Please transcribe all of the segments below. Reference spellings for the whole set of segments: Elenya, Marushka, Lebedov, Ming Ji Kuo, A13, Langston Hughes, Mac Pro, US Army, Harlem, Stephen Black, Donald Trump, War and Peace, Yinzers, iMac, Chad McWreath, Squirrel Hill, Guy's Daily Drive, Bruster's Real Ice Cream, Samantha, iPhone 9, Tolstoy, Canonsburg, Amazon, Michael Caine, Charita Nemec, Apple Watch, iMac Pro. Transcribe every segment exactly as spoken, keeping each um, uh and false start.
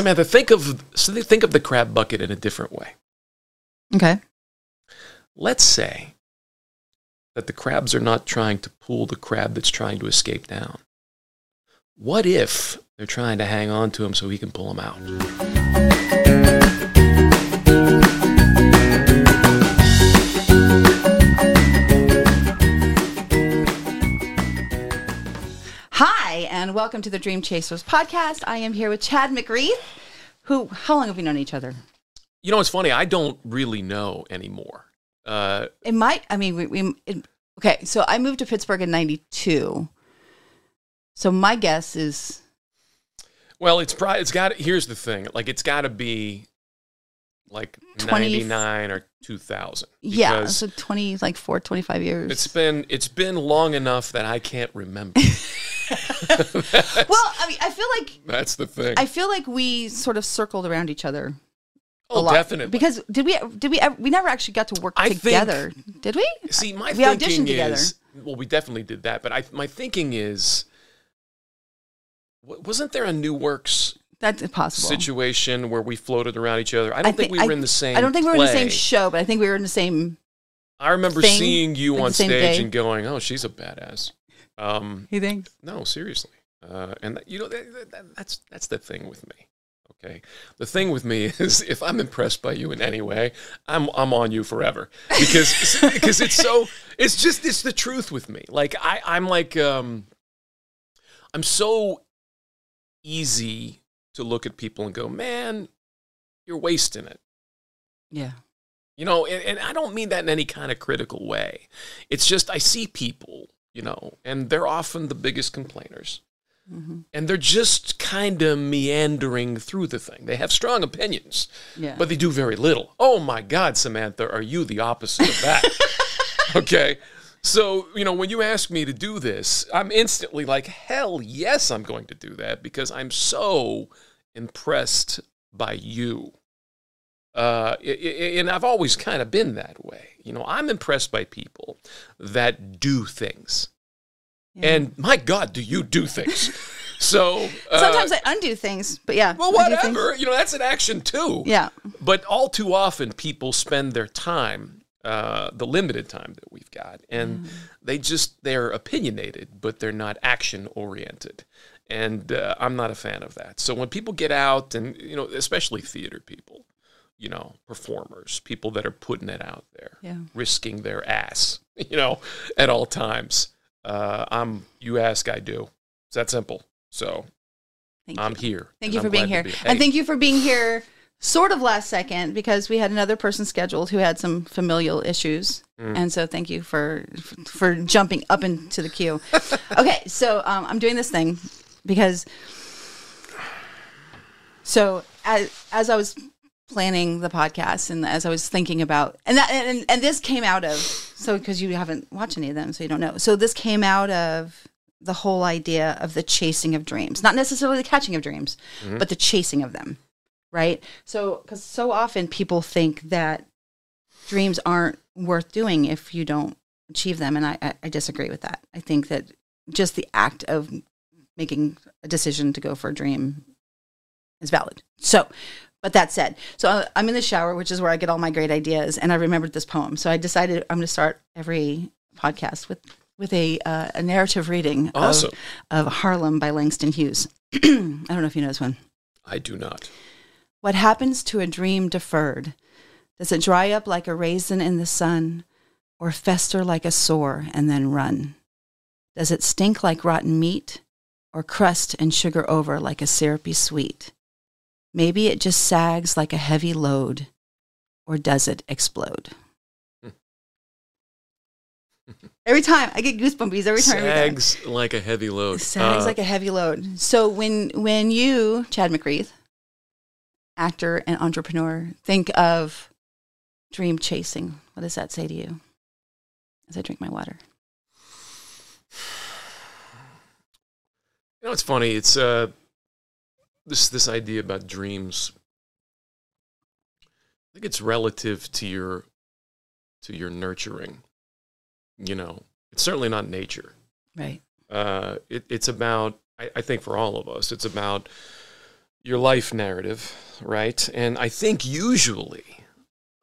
Samantha, think of think of the crab bucket in a different way. Okay. Let's say that the crabs are not trying to pull the crab that's trying to escape down. What if they're trying to hang on to him so he can pull them out? Hi, and welcome to the Dream Chasers podcast. I am here with Chad McWreath, who, how long have we known each other? You know, it's funny. I don't really know anymore. Uh, it might, I mean, we, we it, okay, so I moved to Pittsburgh in ninety-two. So my guess is... Well, it's probably, it's got, here's the thing, like it's got to be like ninety-nine or two thousand. Yeah, so twenty, like four, twenty-five years. It's been, it's been long enough that I can't remember. Well, I mean, I feel like... That's the thing. I feel like we sort of circled around each other. Oh, definitely. Because did we, did we, we never actually got to work I together, think, did we? See, my we thinking auditioned together. Is, well, we definitely did that, but I, my thinking is, wasn't there a New Works That's impossible. situation where we floated around each other? I don't I think, think we were I, in the same I don't think we were play. in the same show, but I think we were in the same I remember thing, seeing you like on stage day. and going, oh, she's a badass. Um, you think? No, seriously. Uh, and that, you know, that, that, that's, that's the thing with me. Okay. The thing with me is, if I'm impressed by you in any way, I'm I'm on you forever, because because it's so it's just it's the truth with me. Like I I'm like um, I'm so easy to look at people and go, man, you're wasting it. Yeah. You know, and, and I don't mean that in any kind of critical way. It's just I see people, you know, and they're often the biggest complainers. Mm-hmm. And they're just kind of meandering through the thing. They have strong opinions, yeah. but they do very little. Oh, my God, Samantha, are you the opposite of that? Okay. So, you know, when you ask me to do this, I'm instantly like, hell yes, I'm going to do that, because I'm so impressed by you. Uh, and I've always kind of been that way. You know, I'm impressed by people that do things. Yeah. And my God, do you do things? So uh, sometimes I undo things, but yeah. Well, whatever. You know, that's an action too. Yeah. But all too often, people spend their time, uh, the limited time that we've got, and mm. they just they're opinionated, but they're not action oriented. And uh, I'm not a fan of that. So when people get out, and you know, especially theater people, you know, performers, people that are putting it out there, yeah. risking their ass, you know, at all times. Uh, I'm, you ask, I do. It's that simple. So thank I'm you. here. Thank you for being here. Be, hey. And thank you for being here sort of last second, because we had another person scheduled who had some familial issues. Mm. And so thank you for, for jumping up into the queue. Okay. So, um, I'm doing this thing because, so as, as I was planning the podcast and as I was thinking about, and that, and, and this came out of, so because you haven't watched any of them, so you don't know. So this came out of the whole idea of the chasing of dreams, not necessarily the catching of dreams, mm-hmm. but the chasing of them, right? So, because so often people think that dreams aren't worth doing if you don't achieve them. And I, I, I disagree with that. I think that just the act of making a decision to go for a dream is valid. So, but that said, so I'm in the shower, which is where I get all my great ideas, and I remembered this poem. So I decided I'm going to start every podcast with with a uh, a narrative reading awesome. of, of Harlem by Langston Hughes. I don't know if you know this one. I do not. What happens to a dream deferred? Does it dry up like a raisin in the sun, or fester like a sore and then run? Does it stink like rotten meat, or crust and sugar over like a syrupy sweet? Maybe it just sags like a heavy load, or does it explode? Every time I get goosebumps. Every time sags every time. like a heavy load. It sags uh, like a heavy load. So when when you, Chad McWreath, actor and entrepreneur, think of dream chasing, what does that say to you? As I drink my water. You know, it's funny. It's uh. This this idea about dreams, I think it's relative to your to your nurturing. You know, it's certainly not nature, right? Uh, it, it's about I, I think for all of us, it's about your life narrative, right? And I think usually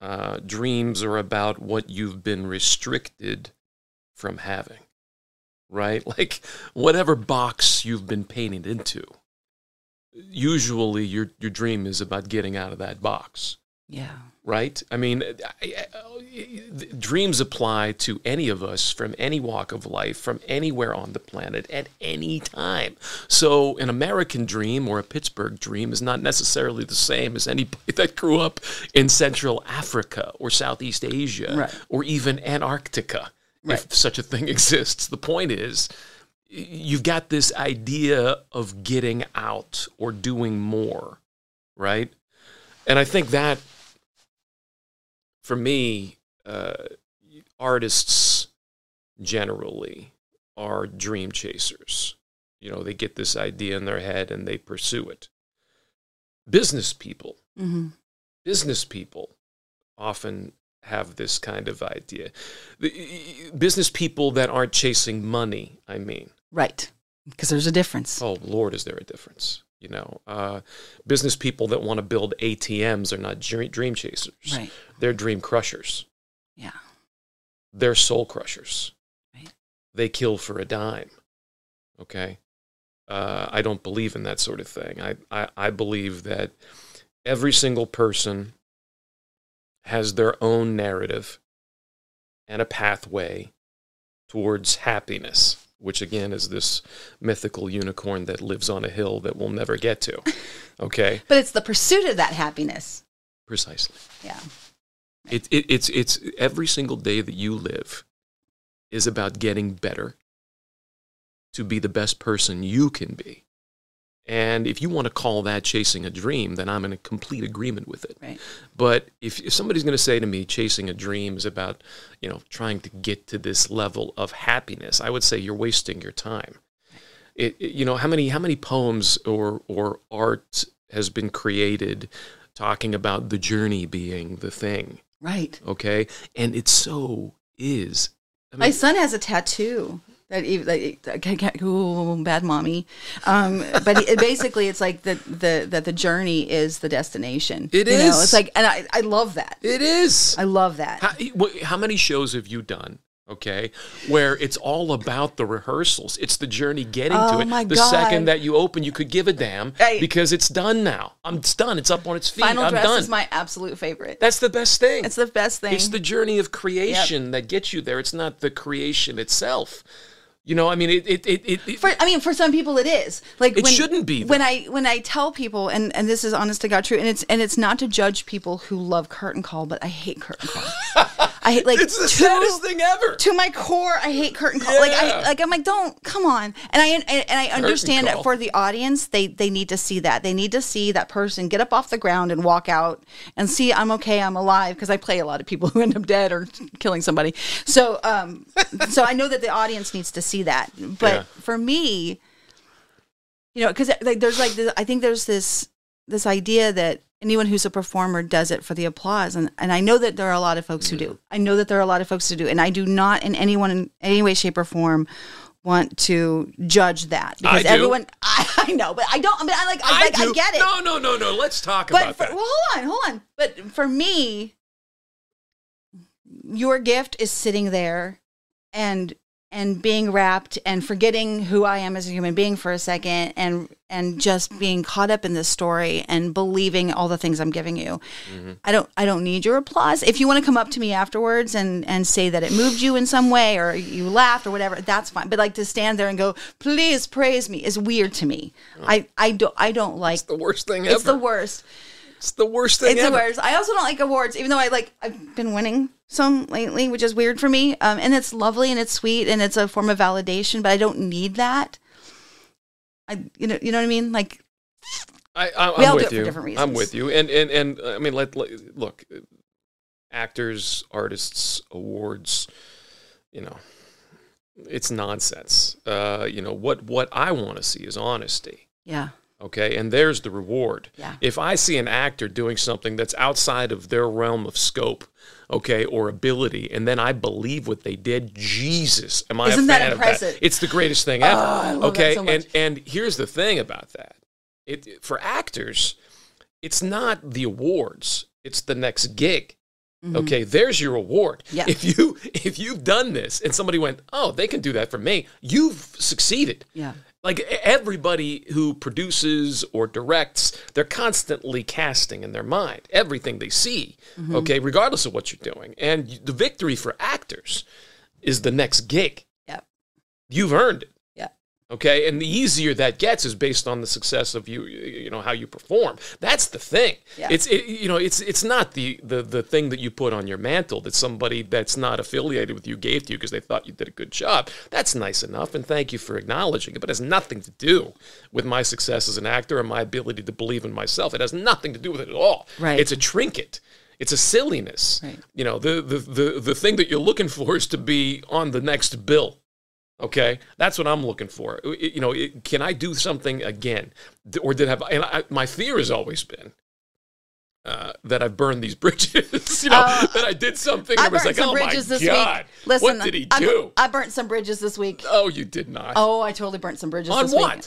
uh, dreams are about what you've been restricted from having, right? Like whatever box you've been painted into, usually your, your dream is about getting out of that box. Yeah. Right? I mean, I, I, dreams apply to any of us from any walk of life, from anywhere on the planet, at any time. So an American dream or a Pittsburgh dream is not necessarily the same as anybody that grew up in Central Africa or Southeast Asia, right, or even Antarctica, right, if such a thing exists. The point is, you've got this idea of getting out or doing more, right? And I think that, for me, uh, artists generally are dream chasers. You know, they get this idea in their head and they pursue it. Business people, mm-hmm. business people often have this kind of idea. The, business people that aren't chasing money, I mean. Right, because there's a difference. Oh, Lord, is there a difference? You know, uh, business people that want to build A T Ms are not dream chasers. Right. They're dream crushers. Yeah. They're soul crushers. Right. They kill for a dime. Okay. Uh, I don't believe in that sort of thing. I, I, I believe that every single person has their own narrative and a pathway towards happiness, which again is this mythical unicorn that lives on a hill that we'll never get to, okay? But it's the pursuit of that happiness. Precisely. Yeah. Right. It, it, it's, it's every single day that you live is about getting better to be the best person you can be. And if you want to call that chasing a dream, then I'm in a complete agreement with it. Right. But if, if somebody's going to say to me chasing a dream is about, you know, trying to get to this level of happiness, I would say you're wasting your time. It, it, you know, how many how many poems or, or art has been created talking about the journey being the thing? Right. Okay? And it so is. I mean, my son has a tattoo. That like, ooh, bad mommy, um, but it, basically it's like the the that the journey is the destination. It you is. Know? It's like, and I I love that. It is. I love that. How, how many shows have you done? Okay, where it's all about the rehearsals. It's the journey getting oh to it. My the God. Second that you open, you could give a damn hey. Because it's done now. I'm it's done. It's up on its feet. Final I'm dress done. Is my absolute favorite. That's the best thing. It's the best thing. It's the journey of creation yep. that gets you there. It's not the creation itself. You know, I mean, it. it, it, it, it for, I mean, for some people, it is. Like it when, shouldn't be. Though. When I when I tell people, and, and this is honest to God true, and it's and it's not to judge people who love curtain call, but I hate curtain call. I hate like it's the to, saddest thing ever. To my core, I hate curtain call. Yeah. Like I like I'm like don't come on. And I and, and I understand it for the audience. They they need to see that. They need to see that person get up off the ground and walk out and see I'm okay, I'm alive. Because I play a lot of people who end up dead or killing somebody. So um, so I know that the audience needs to see. That but yeah. for me, you know, because like there's like this, I think there's this this idea that anyone who's a performer does it for the applause, and and I know that there are a lot of folks yeah. who do. I know that there are a lot of folks who do, and I do not in anyone in any way, shape, or form want to judge that because I everyone I, I know, but I don't. I mean, I like I, I, like, I get it. No, no, no, no. Let's talk but about for, that. Well, hold on, hold on. But for me, your gift is sitting there, and. and being wrapped and forgetting who I am as a human being for a second and and just being caught up in this story and believing all the things I'm giving you. Mm-hmm. I don't I don't need your applause. If you want to come up to me afterwards and, and say that it moved you in some way or you laughed or whatever, that's fine. But like to stand there and go, please praise me is weird to me. Oh. I, I don't I don't like it's the worst thing ever. It's the worst. It's the worst thing it's ever. It's the worst. I also don't like awards, even though I like I've been winning some lately, which is weird for me. Um, and it's lovely and it's sweet and it's a form of validation, but I don't need that. I you know you know what I mean? Like I, I I'm we all with do it you. For different reasons. I'm with you. And and and I mean let, let look, actors, artists, awards, you know, it's nonsense. Uh, you know, what what I want to see is honesty. Yeah. Okay, and there's the reward. Yeah. If I see an actor doing something that's outside of their realm of scope, okay, or ability, and then I believe what they did, Jesus, am I Isn't a fan that impressive? Of that? It's the greatest thing ever. Oh, I love okay, that so much. and and here's the thing about that. it, for actors, it's not the awards. It's the next gig. Mm-hmm. Okay, there's your award. Yeah. If you if you've done this and somebody went, oh, they can do that for me, you've succeeded. Yeah. Like everybody who produces or directs, they're constantly casting in their mind everything they see, mm-hmm. okay, regardless of what you're doing. And the victory for actors is the next gig. Yep. You've earned it. Yeah. Okay, and the easier that gets is based on the success of you, you know, how you perform. That's the thing. Yeah. It's it, you know, it's it's not the the the thing that you put on your mantle that somebody that's not affiliated with you gave to you because they thought you did a good job. That's nice enough, and thank you for acknowledging it, but it has nothing to do with my success as an actor and my ability to believe in myself. It has nothing to do with it at all. Right. It's a trinket. It's a silliness. Right. You know, the, the the the thing that you're looking for is to be on the next bill. Okay, that's what I'm looking for. It, you know, it, can I do something again, or did have? And I, my fear has always been uh, that I've burned these bridges. You know, uh, that I did something. I, I was like, oh my god, listen, what did he I'm, do? I burnt some bridges this week. Oh, you did not. Oh, I totally burnt some bridges. On this what? Week.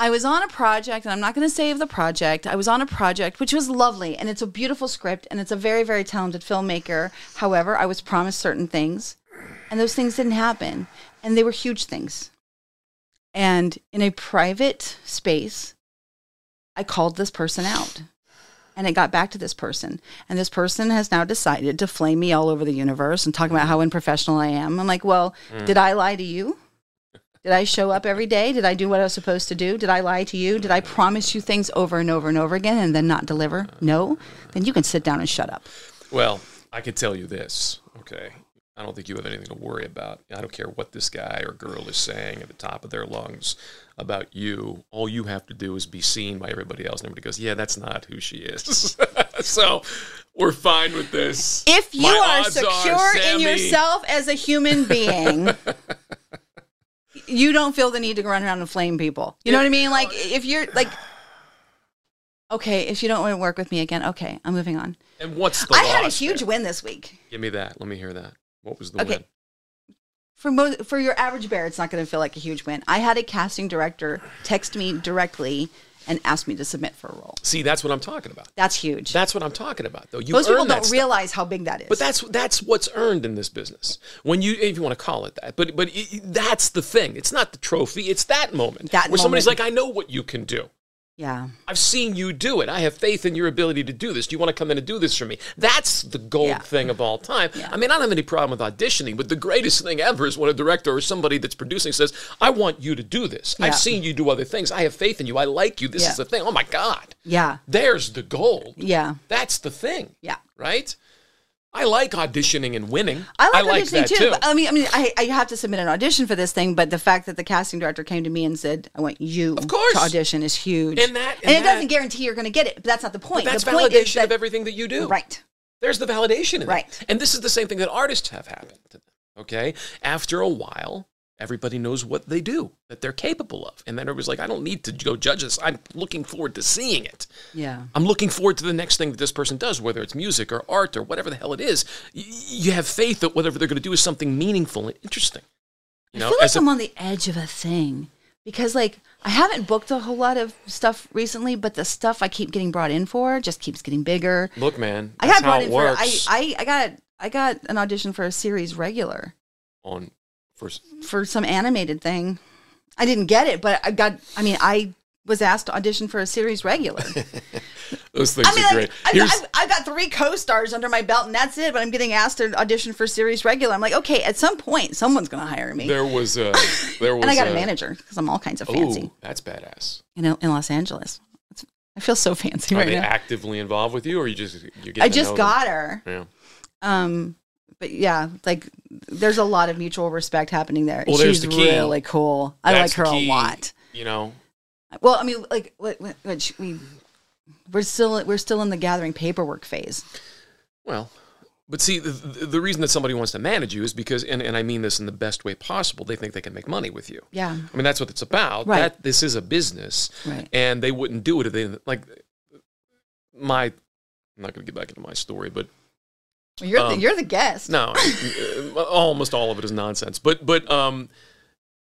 I was on a project, and I'm not going to save the project. I was on a project, which was lovely, and it's a beautiful script, and it's a very, very talented filmmaker. However, I was promised certain things, and those things didn't happen, and they were huge things. And in a private space, I called this person out, and it got back to this person. And this person has now decided to flame me all over the universe and talk about how unprofessional I am. I'm like, well, mm. did I lie to you? Did I show up every day? Did I do what I was supposed to do? Did I lie to you? Did I promise you things over and over and over again and then not deliver? No? Then you can sit down and shut up. Well, I can tell you this, okay? I don't think you have anything to worry about. I don't care what this guy or girl is saying at the top of their lungs about you. All you have to do is be seen by everybody else. And everybody goes, yeah, that's not who she is. So we're fine with this. If you are secure in yourself as a human being... you don't feel the need to run around and flame people. You know what I mean? Like, if you're like, okay, if you don't want to work with me again, okay, I'm moving on. And what's the I loss had a huge there? Win this week. Give me that. Let me hear that. What was the okay. win? For, most, for your average bear, it's not going to feel like a huge win. I had a casting director text me directly and asked me to submit for a role. See, that's what I'm talking about. That's huge. That's what I'm talking about, though. You Most people don't realize how big that is. But that's that's what's earned in this business. When you, if you want to call it that, but but it, that's the thing. It's not the trophy. It's that moment that where moment. somebody's like, I know what you can do. Yeah. I've seen you do it. I have faith in your ability to do this. Do you want to come in and do this for me? That's the gold yeah. thing of all time. Yeah. I mean, I don't have any problem with auditioning, but the greatest thing ever is when a director or somebody that's producing says, I want you to do this. Yeah. I've seen you do other things. I have faith in you. I like you. This yeah. is the thing. Oh, my God. Yeah. There's the gold. Yeah. That's the thing. Yeah. Right? I like auditioning and winning. I like, I like auditioning that too. too. But I mean, I mean, I, I have to submit an audition for this thing, but the fact that the casting director came to me and said, "I want you of course. to audition" is huge. And that, and, and it that, doesn't guarantee you're going to get it. But that's not the point. But that's the point validation is that, of everything that you do. Right. There's the validation. In right. That. And this is the same thing that artists have happened to them. Okay. After a while, everybody knows what they do, that they're capable of, and then it was like, I don't need to go judge this. I'm looking forward to seeing it. Yeah, I'm looking forward to the next thing that this person does, whether it's music or art or whatever the hell it is. Y you have faith that whatever they're going to do is something meaningful and interesting. You know, I feel like I'm on the edge of a thing because, like, I haven't booked a whole lot of stuff recently, but the stuff I keep getting brought in for just keeps getting bigger. Look, man, I got brought in for I, I I got I got an audition for a series regular on. For, for some animated thing. I didn't get it, but I got, I mean, I was asked to audition for a series regular. Those things I mean, are like, great. I've got, I've got three co-stars under my belt and that's it, but I'm getting asked to audition for series regular. I'm like, okay, at some point, someone's going to hire me. There was a, there was And I got a, a manager because I'm all kinds of fancy. Oh, that's badass. You know, in Los Angeles. It's, I feel so fancy are right now. Are they actively involved with you or you just, you're getting I just got them? her. Yeah. Um, But yeah, like there's a lot of mutual respect happening there. Well, She's the really cool. I That's like her a lot. You know. Well, I mean, like what, what, what we we're still we're still in the gathering paperwork phase. Well, but see, the, the reason that somebody wants to manage you is because, and, and I mean this in the best way possible, they think they can make money with you. Yeah. I mean, that's what it's about. Right. That, this is a business. Right. And they wouldn't do it if they, like, my, I'm not going to get back into my story, but Well, you're, um, the, you're the guest. No, almost all of it is nonsense. But but um,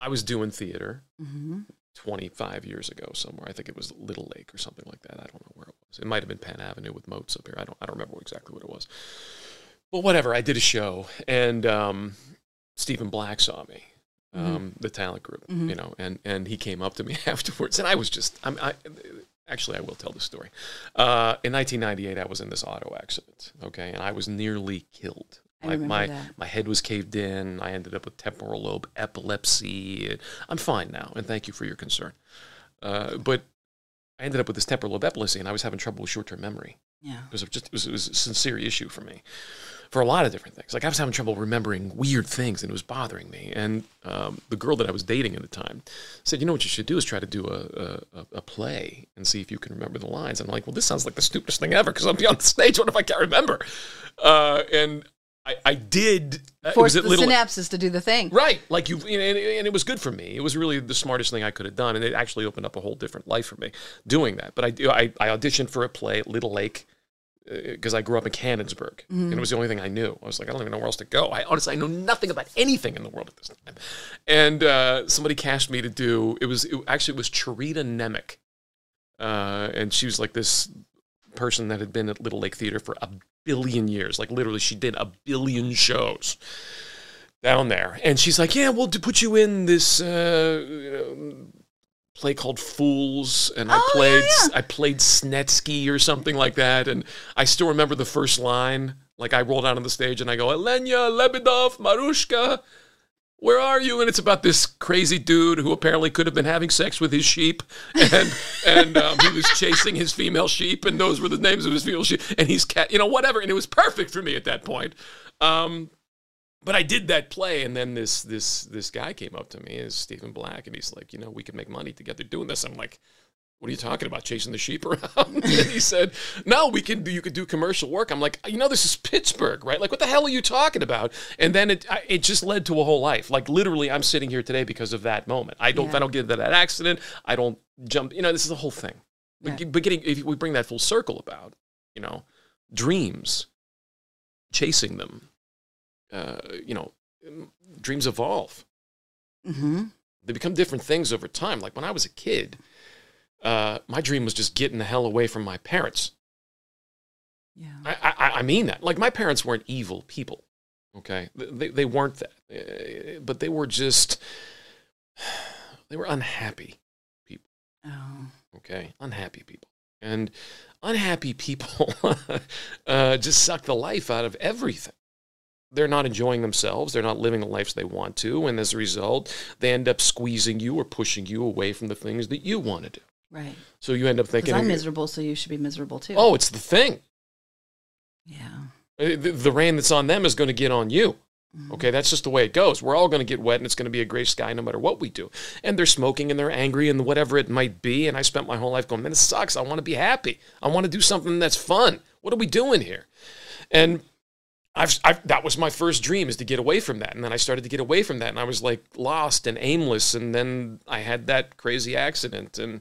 I was doing theater mm-hmm. twenty-five years ago somewhere. I think it was Little Lake or something like that. I don't know where it was. It might have been Penn Avenue with moats up here. I don't, I don't remember exactly what it was. But whatever, I did a show, and um, Stephen Black saw me, um, mm-hmm. the talent group, mm-hmm. you know, and, and he came up to me afterwards, and I was just, I'm, I, actually I will tell the story. Uh, in nineteen ninety-eight, I was in this auto accident, okay, and I was nearly killed. I my that. my head was caved in. I ended up with temporal lobe epilepsy. I'm fine now, and thank you for your concern. Uh, but I ended up with this temporal lobe epilepsy, and I was having trouble with short-term memory. Yeah, it was just it was, it was a sincere issue for me, for a lot of different things. Like I was having trouble remembering weird things, and it was bothering me. And um, the girl that I was dating at the time said, "You know what you should do is try to do a a, a play and see if you can remember the lines." And I'm like, "Well, this sounds like the stupidest thing ever because I'll be on the stage. What if I can't remember?" Uh, and I, I did uh, force the little, synapses to do the thing, right? Like you, you know, and, and it was good for me. It was really the smartest thing I could have done, and it actually opened up a whole different life for me doing that. But I, I, I auditioned for a play at Little Lake because uh, I grew up in Cannonsburg, mm-hmm. and it was the only thing I knew. I was like, I don't even know where else to go. I honestly, I know nothing about anything in the world at this time. And uh, somebody cast me to do it was it, actually it was Charita Nemec, uh, and she was like this person that had been at Little Lake Theater for a billion years. Like literally she did a billion shows down there. And she's like, yeah, we'll put you in this uh, you know, play called Fools. And oh, I played yeah, yeah. I played Snetsky or something like that. And I still remember the first line. Like I rolled out on the stage and I go, Elenya, Lebedov, Marushka, where are you? And it's about this crazy dude who apparently could have been having sex with his sheep, and and um, he was chasing his female sheep, and those were the names of his female sheep, and he's cat, you know, whatever. And it was perfect for me at that point. Um, but I did that play, and then this this this guy came up to me, is Stephen Black, and he's like, you know, we can make money together doing this. I'm like, what are you talking about, chasing the sheep around? And he said, no, we can do, you could do commercial work. I'm like, you know, this is Pittsburgh, right? Like, what the hell are you talking about? And then it I, it just led to a whole life. Like, literally, I'm sitting here today because of that moment. I don't yeah. I don't get into that accident. I don't jump. You know, this is the whole thing. Yeah. But, but getting, if we bring that full circle about, you know, dreams, chasing them, uh, you know, dreams evolve. Mm-hmm. They become different things over time. Like, when I was a kid, Uh, my dream was just getting the hell away from my parents. Yeah, I, I, I mean that. Like, my parents weren't evil people, okay? They, they weren't that. But they were just, they were unhappy people. Oh. Okay? Unhappy people. And unhappy people uh, just suck the life out of everything. They're not enjoying themselves. They're not living the lives they want to. And as a result, they end up squeezing you or pushing you away from the things that you want to do. Right. So you end up thinking, I'm miserable, so you should be miserable too. Oh, it's the thing. Yeah. The, the rain that's on them is going to get on you. Mm-hmm. Okay, that's just the way it goes. We're all going to get wet, and it's going to be a gray sky no matter what we do. And they're smoking, and they're angry, and whatever it might be. And I spent my whole life going, man, this sucks. I want to be happy. I want to do something that's fun. What are we doing here? And I've, I've, that was my first dream, is to get away from that. And then I started to get away from that, and I was like lost and aimless. And then I had that crazy accident, and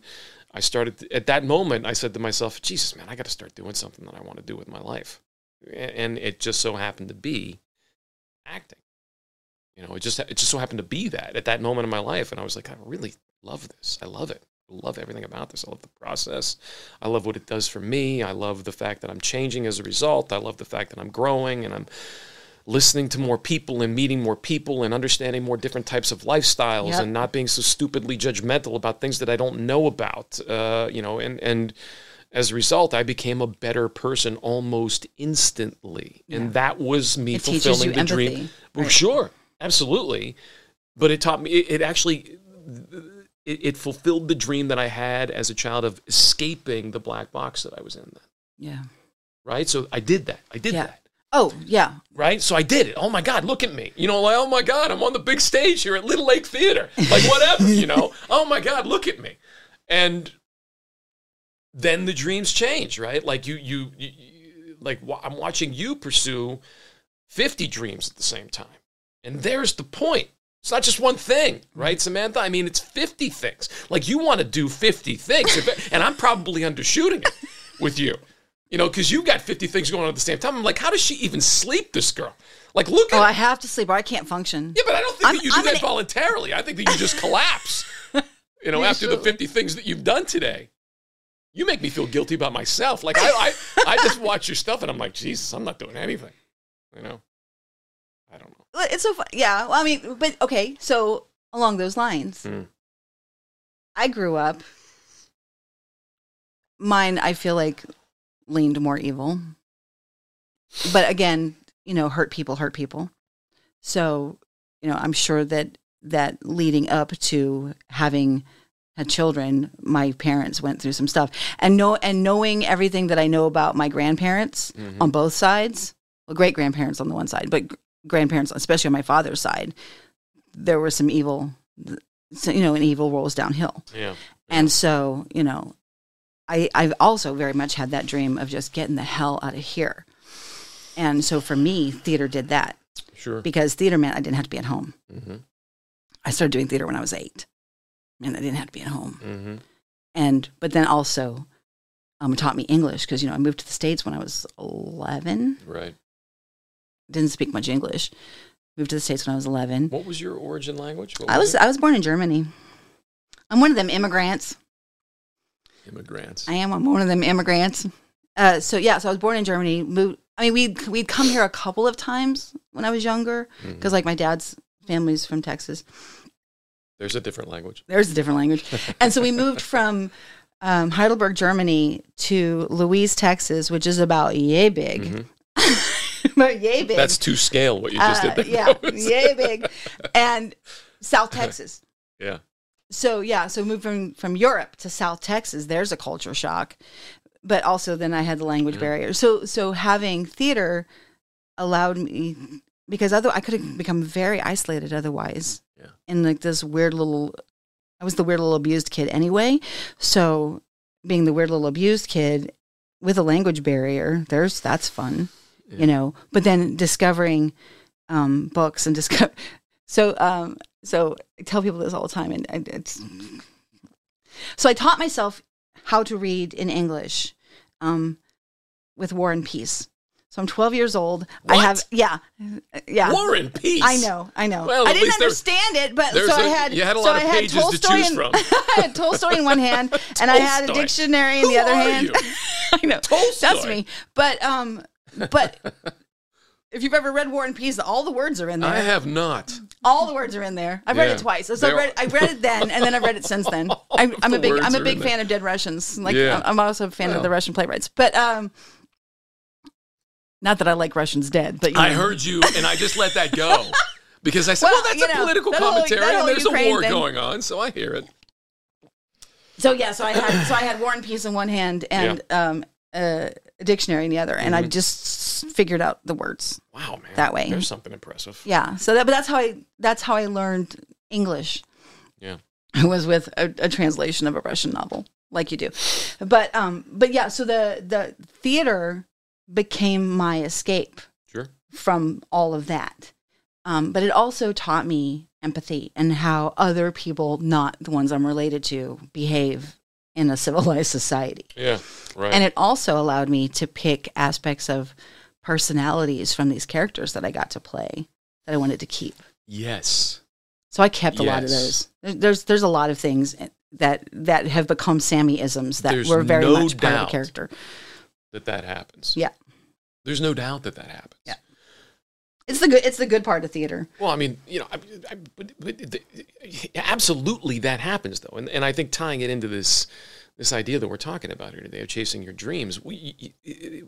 I started to, at that moment, I said to myself, Jesus, man, I got to start doing something that I want to do with my life. And it just so happened to be acting. You know, it just, it just so happened to be that at that moment in my life. And I was like, I really love this. I love it. Love everything about this. I love the process. I love what it does for me. I love the fact that I'm changing as a result. I love the fact that I'm growing, and I'm listening to more people, and meeting more people, and understanding more different types of lifestyles, yep. and not being so stupidly judgmental about things that I don't know about. Uh, you know, and and as a result, I became a better person almost instantly, yeah. and that was me it fulfilling the empathy. Dream. Well, right. Sure, absolutely, but it taught me. It, it actually. It, it fulfilled the dream that I had as a child of escaping the black box that I was in then. Yeah. Right? So I did that. I did yeah. that. Oh, yeah. Right? So I did it. Oh, my God, look at me. You know, like, oh, my God, I'm on the big stage here at Little Lake Theater. Like, whatever, you know. Oh, my God, look at me. And then the dreams change, right? Like, you, you, you, you like w I'm watching you pursue fifty dreams at the same time. And there's the point. It's not just one thing, right, Samantha? I mean, it's fifty things. Like, you want to do fifty things, if, and I'm probably undershooting it with you, you know, because you got fifty things going on at the same time. I'm like, how does she even sleep, this girl? Like, look at Oh, I have to sleep or I can't function. Yeah, but I don't think I'm, that you do I'm that voluntarily. I think that you just collapse. You know, yeah, after so. the fifty things that you've done today. You make me feel guilty about myself. Like, I, I, I just watch your stuff, and I'm like, Jesus, I'm not doing anything. You know? I don't know. It's so fun. Yeah. Well, I mean, but, okay, so along those lines, mm. I grew up. Mine, I feel like, leaned more evil. But, again, you know, hurt people hurt people. So, you know, I'm sure that that leading up to having had children, my parents went through some stuff. And know, and knowing everything that I know about my grandparents mm-hmm. on both sides, well, great-grandparents on the one side, but grandparents, especially on my father's side, there was some evil, you know, and evil rolls downhill. Yeah. And so, you know, I, I've also very much had that dream of just getting the hell out of here. And so for me, theater did that. Sure. Because theater meant I didn't have to be at home. Mm-hmm. I started doing theater when I was eight, and I didn't have to be at home. Mm-hmm. And but then also, um, taught me English because you know I moved to the States when I was eleven. Right. Didn't speak much English. Moved to the States when I was eleven. What was your origin language? What I was, was I was born in Germany. I'm one of them immigrants. Immigrants. I am. I'm one of them immigrants. Uh, so yeah, so I was born in Germany. Moved. I mean, we'd we'd come here a couple of times when I was younger because mm-hmm. like my dad's family's from Texas. There's a different language. There's a different language. And so we moved from um, Heidelberg, Germany to Louise, Texas, which is about yay big. Mm-hmm. But yay big. That's to scale what you just uh, did. Yeah, yay big. And South Texas. Yeah. So, yeah, so moved from, from Europe to South Texas. There's a culture shock. But also then I had the language yeah. barrier. So so having theater allowed me, because other, I could have become very isolated otherwise. Yeah. And like this weird little, I was the weird little abused kid anyway. So being the weird little abused kid with a language barrier, there's that's fun, yeah. you know. But then discovering um, books and discover. So um, so I tell people this all the time, and I, it's so I taught myself how to read in English um, with War and Peace. So I'm twelve years old. What? I have, yeah, yeah. War and Peace. I know, I know. Well, I didn't understand it, but so I had. You had a lot of pages to choose from. I had Tolstoy in one hand, and I had a dictionary in the other hand. I know, Tolstoy. That's me. But, um, but if you've ever read War and Peace, all the words are in there. I have not. All the words are in there. I've yeah. read it twice. So I read, I read it then, and then I've read it since then. I, I'm the a big, I'm a big fan there. of Dead Russians. Like yeah. I'm also a fan well. of the Russian playwrights, but. Um, Not that I like Russians dead, but you know. I heard you, and I just let that go because I said, "Well, well that's you know, a political that whole, commentary, that whole and there's Ukraine a war thing. going on." So I hear it. So yeah, so I had so I had War and Peace in one hand and yeah. um, uh, a dictionary in the other, and mm-hmm. I just figured out the words. Wow, man! That way, there's something impressive. Yeah. So that, but that's how I that's how I learned English. Yeah, it was with a, a translation of a Russian novel, like you do, but um, but yeah. So the the theater became my escape sure. from all of that. Um, but it also taught me empathy and how other people, not the ones I'm related to, behave in a civilized society. Yeah, right. And it also allowed me to pick aspects of personalities from these characters that I got to play that I wanted to keep. Yes. So I kept yes. a lot of those. There's there's a lot of things that, that have become Sammy-isms that there's were very no much doubt. part of the character. That that happens. Yeah. There's no doubt that that happens. Yeah. It's the good, it's the good part of theater. Well, I mean, you know, I, I, but, but, the, absolutely that happens though. And and I think tying it into this, this idea that we're talking about here today of chasing your dreams, we,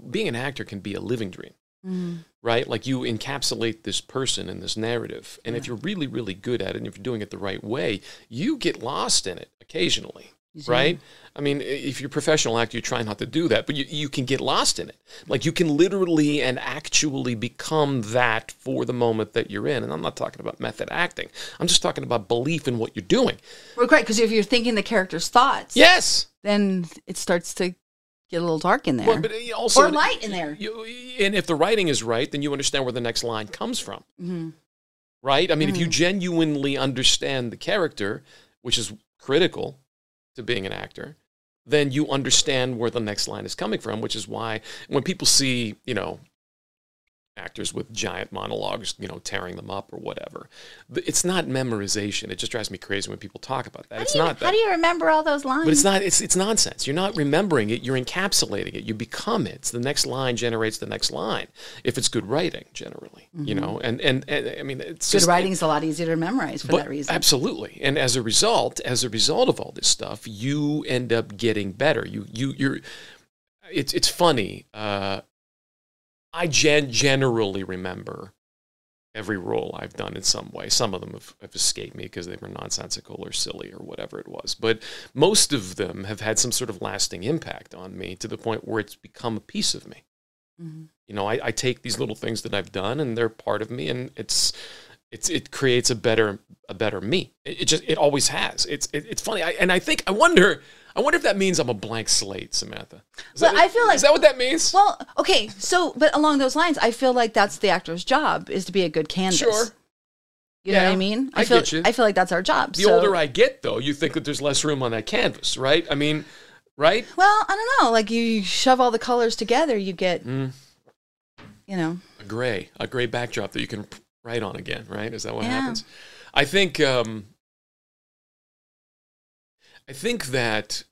being an actor can be a living dream, mm-hmm. right? Like you encapsulate this person in this narrative. And yeah. if you're really, really good at it and if you're doing it the right way, you get lost in it occasionally. Right? I mean, if you're a professional actor, you try not to do that, but you, you can get lost in it. Like you can literally and actually become that for the moment that you're in. And I'm not talking about method acting. I'm just talking about belief in what you're doing. Well, great, because if you're thinking the character's thoughts, yes, then it starts to get a little dark in there. Well, but also, or light in there. You, and if the writing is right, then you understand where the next line comes from. Mm-hmm. Right? I mean, mm-hmm. if you genuinely understand the character, which is critical to being an actor, then you understand where the next line is coming from, which is why when people see, you know, actors with giant monologues, you know, tearing them up or whatever. It's not memorization. It just drives me crazy when people talk about that. How it's you, not that. How do you remember all those lines? But it's not. It's it's nonsense. You're not remembering it. You're encapsulating it. You become it. So the next line generates the next line. If it's good writing, generally, mm-hmm. you know, and, and and I mean, it's good writing is a lot easier to memorize for but, that reason. Absolutely. And as a result, as a result of all this stuff, you end up getting better. You you you're. It's it's funny. Uh, I gen generally remember every role I've done in some way. Some of them have, have escaped me because they were nonsensical or silly or whatever it was. But most of them have had some sort of lasting impact on me to the point where it's become a piece of me. Mm-hmm. You know, I, I take these little things that I've done and they're part of me, and it's it's it creates a better a better me. It, it just it always has. It's it, it's funny. I, and I think I wonder. I wonder if that means I'm a blank slate, Samantha. Is well, that, I feel like is that what that means? Well, okay. So, but along those lines, I feel like that's the actor's job, is to be a good canvas. Sure. You yeah, know what I mean? I, I feel, get you. I feel like that's our job. The so. older I get, though, you think that there's less room on that canvas, right? I mean, right? Well, I don't know. Like, you shove all the colors together, you get, mm. you know, a gray, a gray backdrop that you can write on again, right? Is that what yeah. happens? I think. Um, I think that,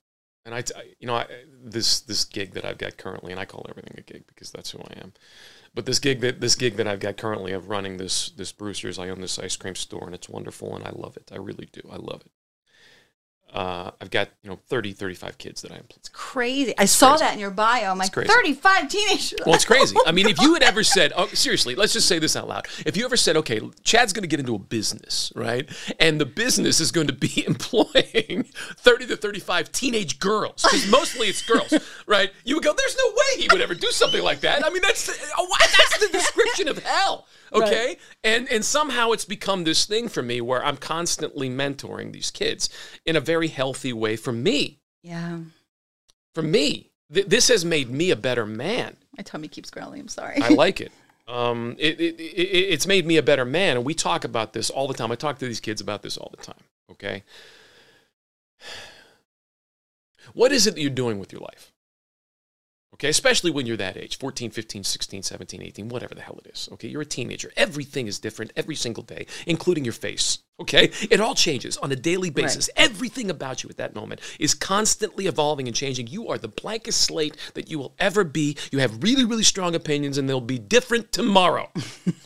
and I, you know, I, this this gig that I've got currently, and I call everything a gig because that's who I am. But this gig that this gig that I've got currently of running this this Bruster's, I own this ice cream store, and it's wonderful, and I love it. I really do. I love it. Uh, I've got, you know, thirty, thirty-five kids that I employ. It's crazy. I it's saw crazy. that in your bio. I'm like, thirty-five teenagers. Well, it's crazy. I mean, if you had ever said, oh, seriously, let's just say this out loud. If you ever said, okay, Chad's going to get into a business, right? And the business is going to be employing thirty to thirty-five teenage girls, because mostly it's girls, right? You would go, there's no way he would ever do something like that. I mean, that's the, that's the description of hell. Okay, right. and and somehow it's become this thing for me where I'm constantly mentoring these kids in a very healthy way for me. Yeah, for me, Th this has made me a better man. My tummy keeps growling. I'm sorry. I like it. Um, it, it, it it's made me a better man, and we talk about this all the time. I talk to these kids about this all the time. Okay, what is it that you're doing with your life? Okay, especially when you're that age, fourteen, fifteen, sixteen, seventeen, eighteen, whatever the hell it is. Okay, you're a teenager. Everything is different every single day, including your face. Okay, it all changes on a daily basis. Right. Everything about you at that moment is constantly evolving and changing. You are the blankest slate that you will ever be. You have really, really strong opinions, and they'll be different tomorrow.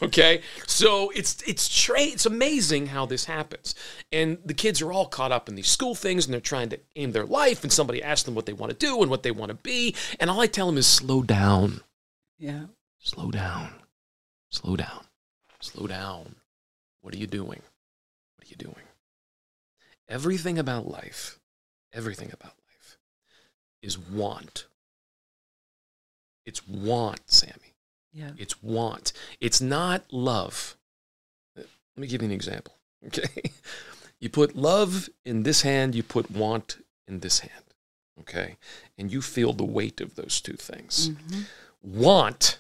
Okay, so it's it's tra it's amazing how this happens. And the kids are all caught up in these school things, and they're trying to aim their life. And somebody asks them what they want to do and what they want to be, and all I tell them is slow down. Yeah, slow down, slow down, slow down. What are you doing? you doing? Everything about life, everything about life is want. It's want, Sammy. Yeah. It's want. It's not love. Let me give you an example, okay? You put love in this hand, you put want in this hand, okay? And you feel the weight of those two things. Mm-hmm. Want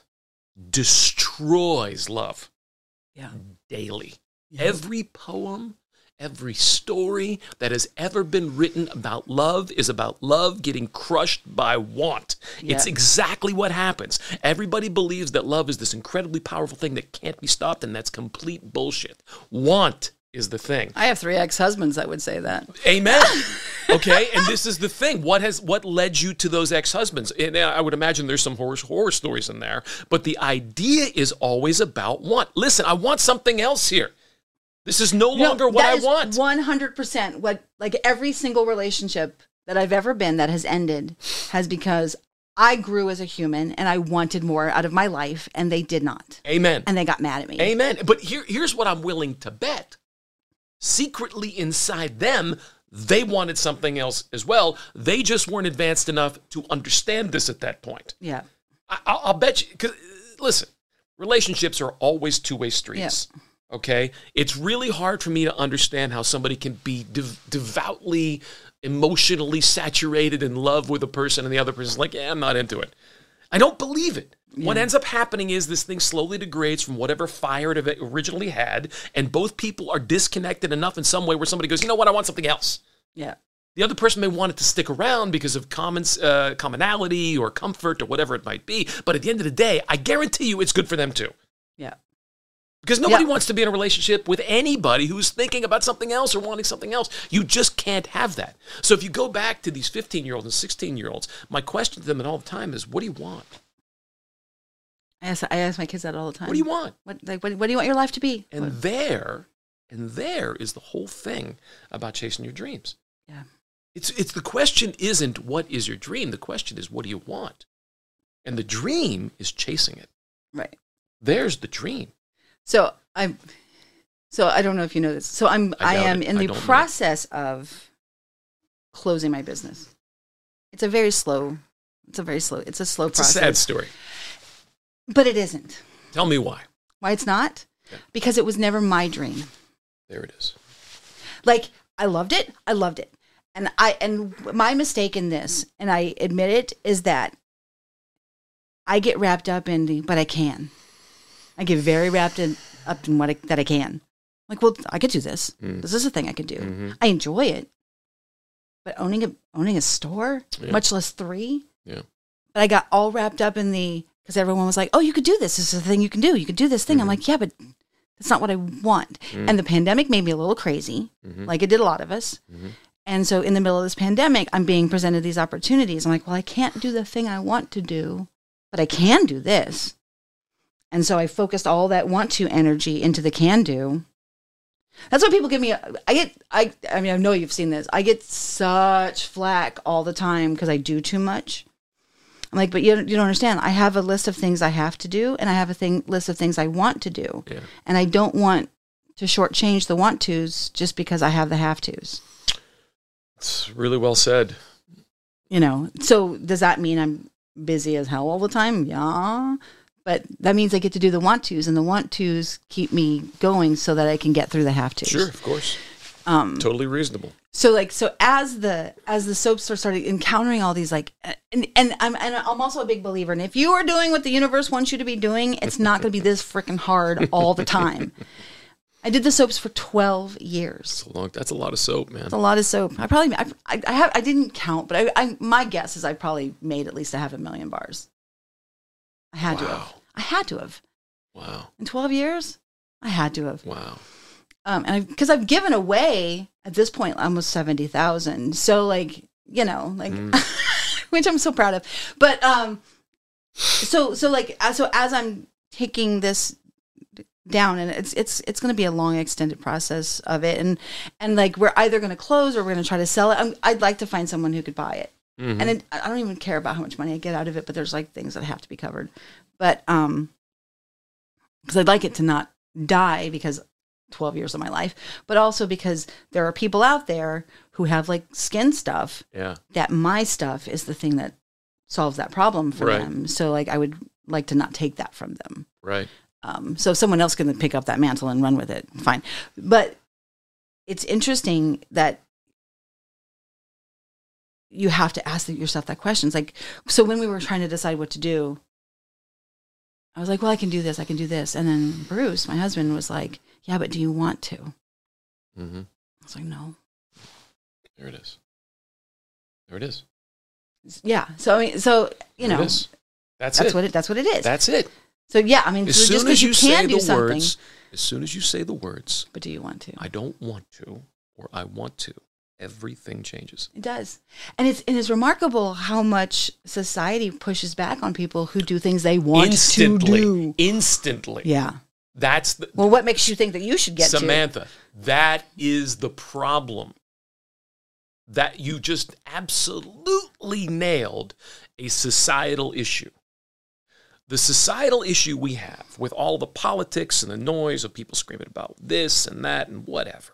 destroys love yeah. daily. Every poem, every story that has ever been written about love is about love getting crushed by want. Yep. It's exactly what happens. Everybody believes that love is this incredibly powerful thing that can't be stopped, and that's complete bullshit. Want is the thing. I have three ex-husbands that would say that. Amen. Okay, and this is the thing. What has what led you to those ex-husbands? And I would imagine there's some horror, horror stories in there, but the idea is always about want. Listen, I want something else here. This is no longer no, what I want. one hundred percent. What, like every single relationship that I've ever been that has ended has because I grew as a human and I wanted more out of my life, and they did not. Amen. And they got mad at me. Amen. But here, here's what I'm willing to bet. Secretly inside them, they wanted something else as well. They just weren't advanced enough to understand this at that point. Yeah. I, I'll, I'll bet you, because listen, relationships are always two-way streets. Yeah. Okay, it's really hard for me to understand how somebody can be dev devoutly, emotionally saturated in love with a person, and the other person's like, yeah, I'm not into it. I don't believe it. Yeah. What ends up happening is this thing slowly degrades from whatever fire it originally had, and both people are disconnected enough in some way where somebody goes, you know what, I want something else. Yeah. The other person may want it to stick around because of commons, uh, commonality or comfort or whatever it might be, but at the end of the day, I guarantee you it's good for them too. Because nobody yeah. wants to be in a relationship with anybody who's thinking about something else or wanting something else. You just can't have that. So if you go back to these fifteen-year-olds and sixteen-year-olds, my question to them all the time is, what do you want? I ask, I ask my kids that all the time. What do you want? What, like, what, what do you want your life to be? And what? there, and there is the whole thing about chasing your dreams. Yeah. It's, it's the question isn't what is your dream? The question is, what do you want? And the dream is chasing it. Right. There's the dream. So I'm, so I don't know if you know this. So I'm, I, I am it. in I the process know. of closing my business. It's a very slow, it's a very slow, it's a slow it's process. It's a sad story. But it isn't. Tell me why. Why it's not? Yeah. Because it was never my dream. There it is. Like, I loved it. I loved it. And I, and my mistake in this, and I admit it, is that I get wrapped up in the, but I can. I get very wrapped in, up in what I, that I can. Like, well, I could do this. Mm. This is a thing I could do. Mm-hmm. I enjoy it. But owning a owning a store, yeah. much less three. Yeah. But I got all wrapped up in the, because everyone was like, oh, you could do this. This is a thing you can do. You could do this thing. Mm-hmm. I'm like, yeah, but that's not what I want. Mm-hmm. And the pandemic made me a little crazy, mm-hmm. like it did a lot of us. Mm-hmm. And so in the middle of this pandemic, I'm being presented these opportunities. I'm like, well, I can't do the thing I want to do, but I can do this. And so I focused all that want to energy into the can do. That's why people give me, a, I get, I, I mean, I know you've seen this. I get such flack all the time because I do too much. I'm like, but you don't, you don't understand. I have a list of things I have to do, and I have a thing list of things I want to do. Yeah. And I don't want to shortchange the want tos just because I have the have tos. That's really well said. You know, so does that mean I'm busy as hell all the time? Yeah. But that means I get to do the want tos, and the want tos keep me going so that I can get through the have tos. Sure, of course. Um, totally reasonable. So like, so as the, as the soap store started encountering all these, like, and, and I'm, and I'm also a big believer. And if you are doing what the universe wants you to be doing, it's not going to be this freaking hard all the time. I did the soaps for twelve years. That's a long, that's a lot of soap, man. That's a lot of soap. I probably, I, I have, I didn't count, but I, I, my guess is I probably made at least a half a million bars. I had wow. to have. I had to have. Wow. In twelve years, I had to have. Wow. Um, and because I've, I've given away at this point almost seventy thousand, so like you know, like mm. which I'm so proud of. But um, so so like so as I'm taking this down, and it's it's it's going to be a long, extended process of it, and and like we're either going to close or we're going to try to sell it. I'm, I'd like to find someone who could buy it. Mm-hmm. And it, I don't even care about how much money I get out of it, but there's like things that have to be covered. But um, because I'd like it to not die because twelve years of my life, but also because there are people out there who have like skin stuff. Yeah. That my stuff is the thing that solves that problem for right. them. So like I would like to not take that from them. Right. Um, so if someone else can pick up that mantle and run with it, fine. But it's interesting that you have to ask yourself that question. It's like, so when we were trying to decide what to do, I was like, well, I can do this. I can do this. And then Bruce, my husband, was like, yeah, but do you want to? Mm-hmm. I was like, no. There it is. There it is. Yeah. So, I mean, so, you there know, it is. That's, that's it. What it, that's what it is. That's it. So yeah, I mean, as so soon just as you, you can say do the something, words, as soon as you say the words, but do you want to? I don't want to, or I want to. Everything changes. It does. And it's, it is remarkable how much society pushes back on people who do things they want instantly, to do. Instantly. Yeah. That's the, well, what makes you think that you should get Samantha, to? That is the problem. That you just absolutely nailed a societal issue. The societal issue we have with all the politics and the noise of people screaming about this and that and whatever.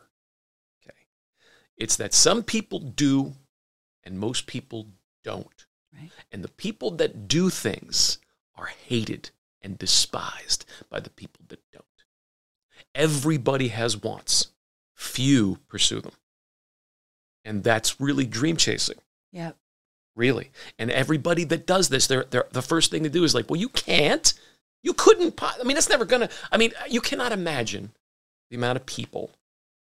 It's that some people do and most people don't. Right. And the people that do things are hated and despised by the people that don't. Everybody has wants. Few pursue them. And that's really dream chasing. Yeah. Really. And everybody that does this, they're, they're, the first thing they do is like, well, you can't. You couldn't. I mean, that's never going to. I mean, you cannot imagine the amount of people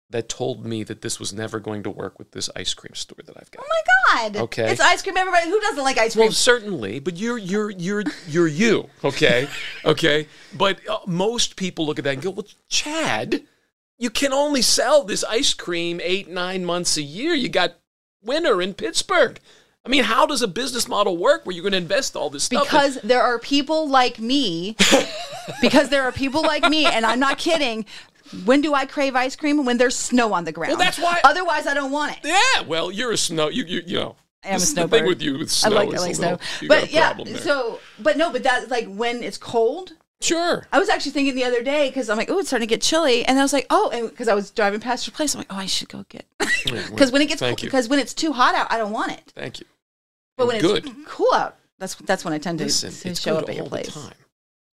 that told me that this was never going to work with this ice cream store that I've got. Oh my God! Okay, it's ice cream. Everybody who doesn't like ice cream. Well, certainly, but you're you're you're you're you. Okay, okay. But uh, most people look at that and go, "Well, Chad, you can only sell this ice cream eight nine months a year. You got winter in Pittsburgh." I mean, how does a business model work where you're going to invest all this stuff? Because there are people like me, because there are people like me, and I'm not kidding. When do I crave ice cream? When there's snow on the ground. Well, that's why. Otherwise, I don't want it. Yeah, well, you're a snow, you, you, you know. I am a snowbird. The thing with you with snow I like, is I like a little, snow. But yeah, so, but no, but that's like when it's cold. Sure. I was actually thinking the other day because I'm like, oh, it's starting to get chilly, and I was like, oh, and because I was driving past your place, I'm like, oh, I should go get because when it gets because when it's too hot out, I don't want it. Thank you. But when good. It's cool out, that's that's when I tend to, Listen, to show up at your place. Time.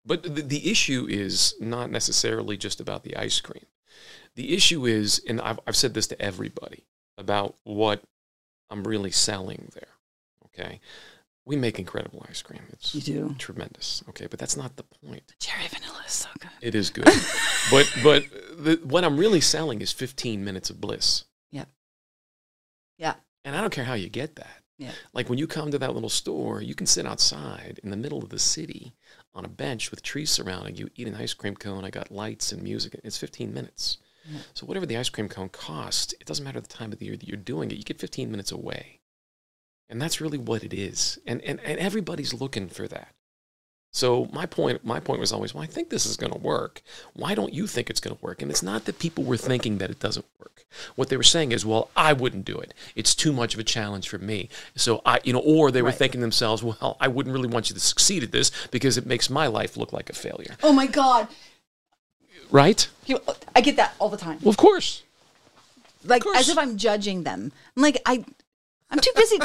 But the, the issue is not necessarily just about the ice cream. The issue is, and I've, I've said this to everybody about what I'm really selling there, okay? We make incredible ice cream. It's you do. Tremendous, okay? But that's not the point. The cherry vanilla is so good. It is good. but but the, what I'm really selling is fifteen minutes of bliss. Yeah. Yeah. And I don't care how you get that. Yeah. Like when you come to that little store, you can sit outside in the middle of the city on a bench with trees surrounding you, eat an ice cream cone. I got lights and music. It's fifteen minutes. Yeah. So whatever the ice cream cone costs, it doesn't matter the time of the year that you're doing it. You get fifteen minutes away. And that's really what it is. And, and, and everybody's looking for that. So my point, my point was always, well, I think this is going to work. Why don't you think it's going to work? And it's not that people were thinking that it doesn't work. What they were saying is, well, I wouldn't do it. It's too much of a challenge for me. So I, you know, or they were right. thinking to themselves, well, I wouldn't really want you to succeed at this because it makes my life look like a failure. Oh my God. Right? You, I get that all the time. Well, of course. Like of course. As if I'm judging them. I'm like, I, I'm too busy.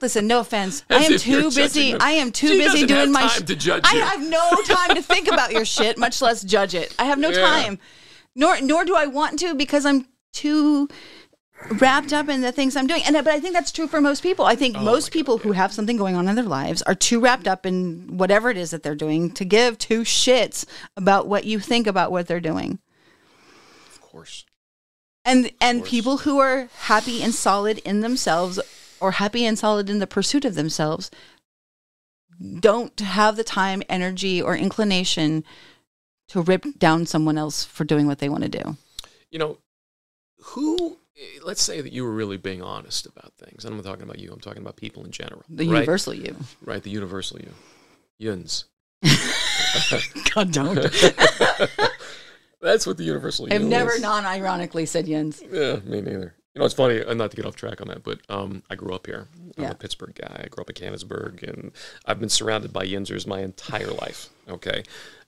Listen, no offense. As I am too busy. I am too she busy doing have my time to judge I you. have no time to think about your shit, much less judge it. I have no yeah. time. Nor nor do I want to because I'm too wrapped up in the things I'm doing. And but I think that's true for most people. I think oh most people God, who yeah. have something going on in their lives are too wrapped up in whatever it is that they're doing to give two shits about what you think about what they're doing. Of course. And and course. people who are happy and solid in themselves or happy and solid in the pursuit of themselves don't have the time, energy, or inclination to rip down someone else for doing what they want to do. You know, who, let's say that you were really being honest about things. I'm not talking about you. I'm talking about people in general. The right? universal you. Right, the universal you. Yuns. God, don't. That's what the universal you is. I've never non-ironically said yuns. Yeah, me neither. You know, it's funny, not to get off track on that, but um, I grew up here. I'm yeah. a Pittsburgh guy. I grew up in Canonsburg, and I've been surrounded by Yinzers my entire life, okay?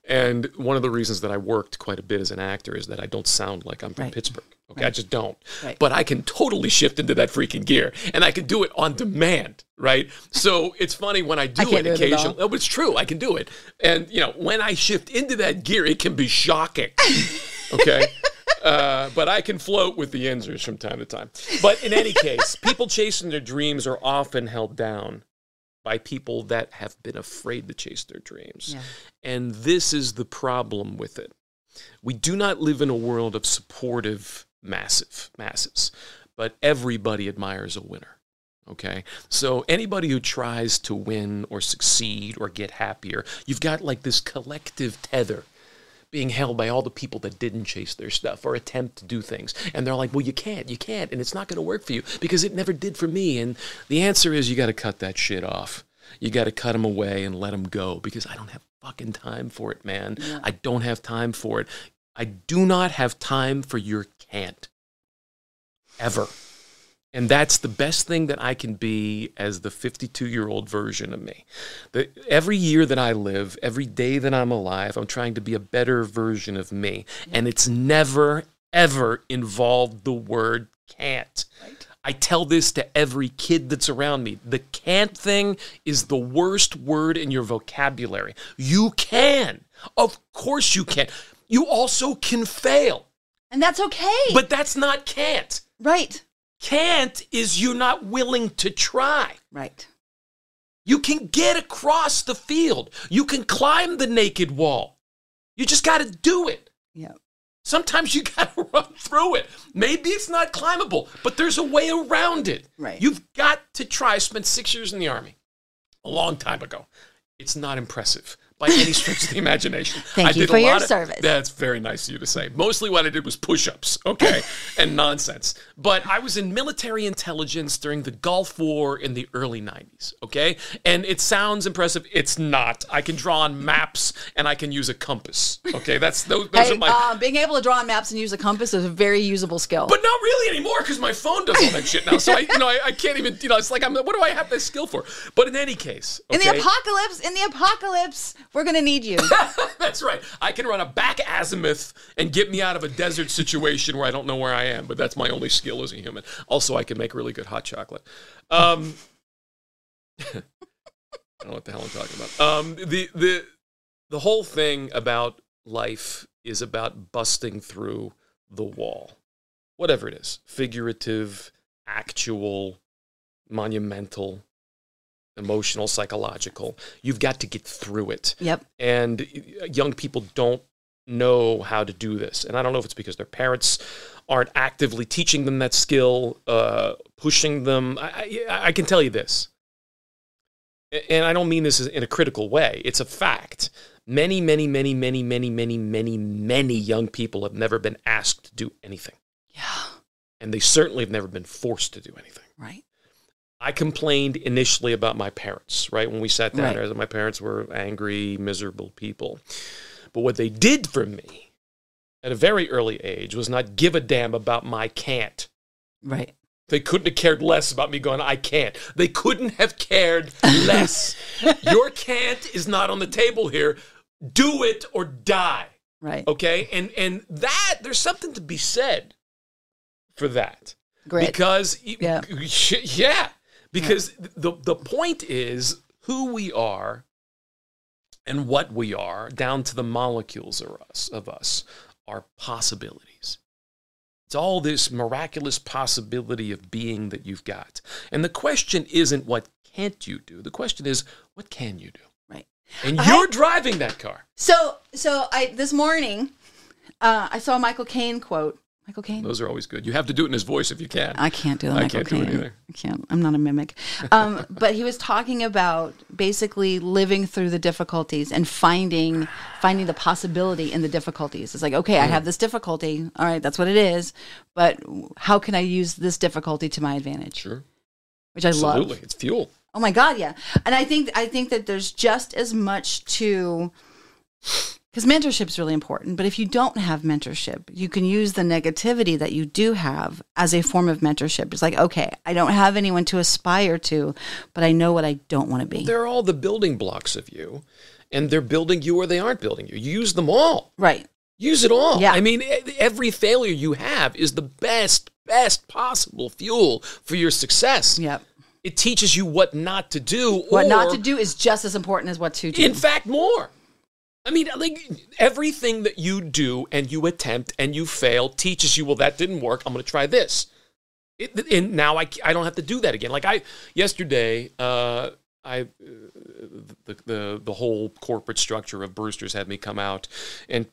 And one of the reasons that I worked quite a bit as an actor is that I don't sound like I'm from right. Pittsburgh, okay? Right. I just don't. Right. But I can totally shift into that freaking gear, and I can do it on demand, right? So it's funny when I do I it occasionally. It oh, it's true. I can do it. And, you know, when I shift into that gear, it can be shocking, okay? Uh, but I can float with the Yinzers from time to time. But in any case, people chasing their dreams are often held down by people that have been afraid to chase their dreams. Yeah. And this is the problem with it. We do not live in a world of supportive massive masses, but everybody admires a winner. Okay, so anybody who tries to win or succeed or get happier, you've got like this collective tether being held by all the people that didn't chase their stuff or attempt to do things. And they're like, well, you can't, you can't, and it's not going to work for you because it never did for me. And the answer is you got to cut that shit off. You got to cut them away and let them go because I don't have fucking time for it, man. Yeah. I don't have time for it. I do not have time for your can't. Ever. And that's the best thing that I can be as the fifty-two-year-old version of me. The, every year that I live, every day that I'm alive, I'm trying to be a better version of me. And it's never, ever involved the word can't. Right. I tell this to every kid that's around me. The can't thing is the worst word in your vocabulary. You can. Of course you can. You also can fail. And that's okay. But that's not can't. Right. Can't is you're not willing to try. Right. You can get across the field. You can climb the naked wall. You just got to do it. Yeah. Sometimes you gotta run through it. Maybe it's not climbable, but there's a way around it. Right. You've got to try. I spent six years in the Army, a long time ago. It's not impressive by any stretch of the imagination. Thank I you did for a your lot service. Of, that's very nice of you to say. Mostly what I did was push-ups, okay, and nonsense. But I was in military intelligence during the Gulf War in the early nineties, okay? And it sounds impressive. It's not. I can draw on maps, and I can use a compass, okay? That's Those, those hey, are my... Uh, being able to draw on maps and use a compass is a very usable skill. But not really anymore, because my phone does all that shit now. So, I, you know, I, I can't even, you know, it's like, I'm, what do I have this skill for? But in any case, okay? In the apocalypse, in the apocalypse... We're going to need you. That's right. I can run a back azimuth and get me out of a desert situation where I don't know where I am, but that's my only skill as a human. Also, I can make really good hot chocolate. Um, I don't know what the hell I'm talking about. Um, the, the, the whole thing about life is about busting through the wall, whatever it is, figurative, actual, monumental, emotional, psychological. You've got to get through it. Yep. And young people don't know how to do this. And I don't know if it's because their parents aren't actively teaching them that skill, uh, pushing them. I, I, I can tell you this, and I don't mean this in a critical way. It's a fact. Many, many, many, many, many, many, many, many young people have never been asked to do anything. Yeah. And they certainly have never been forced to do anything. Right. I complained initially about my parents, right? When we sat down, right. My parents were angry, miserable people. But what they did for me at a very early age was not give a damn about my can't. Right. They couldn't have cared less about me going, I can't. They couldn't have cared less. Your can't is not on the table here. Do it or die. Right. Okay? And, and that, there's something to be said for that. Great. Because, yeah. yeah. Because the, the point is who we are and what we are, down to the molecules of us, of us, are possibilities. It's all this miraculous possibility of being that you've got. And the question isn't what can't you do. The question is what can you do? Right. And you're I, driving that car. So, so I this morning uh, I saw a Michael Caine quote. Michael Caine. Those are always good. You have to do it in his voice if you can. I can't do that. I Michael can't Caine. do it either. I can't. I'm not a mimic. Um, but he was talking about basically living through the difficulties and finding finding the possibility in the difficulties. It's like, okay, mm. I have this difficulty. All right, that's what it is. But how can I use this difficulty to my advantage? Sure. Which I Absolutely. love. Absolutely, it's fuel. Oh my God, yeah. And I think I think that there's just as much to. Because mentorship is really important, but if you don't have mentorship, you can use the negativity that you do have as a form of mentorship. It's like, okay, I don't have anyone to aspire to, but I know what I don't want to be. Well, they're all the building blocks of you, and they're building you or they aren't building you. You use them all. Right. Use it all. Yeah. I mean, every failure you have is the best, best possible fuel for your success. Yep. It teaches you what not to do. What or, not to do is just as important as what to do. In fact, more. I mean, like everything that you do and you attempt and you fail teaches you, well, that didn't work. I'm going to try this. It, and now I, I don't have to do that again. Like I, yesterday, uh, I, uh, the, the, the whole corporate structure of Bruster's had me come out and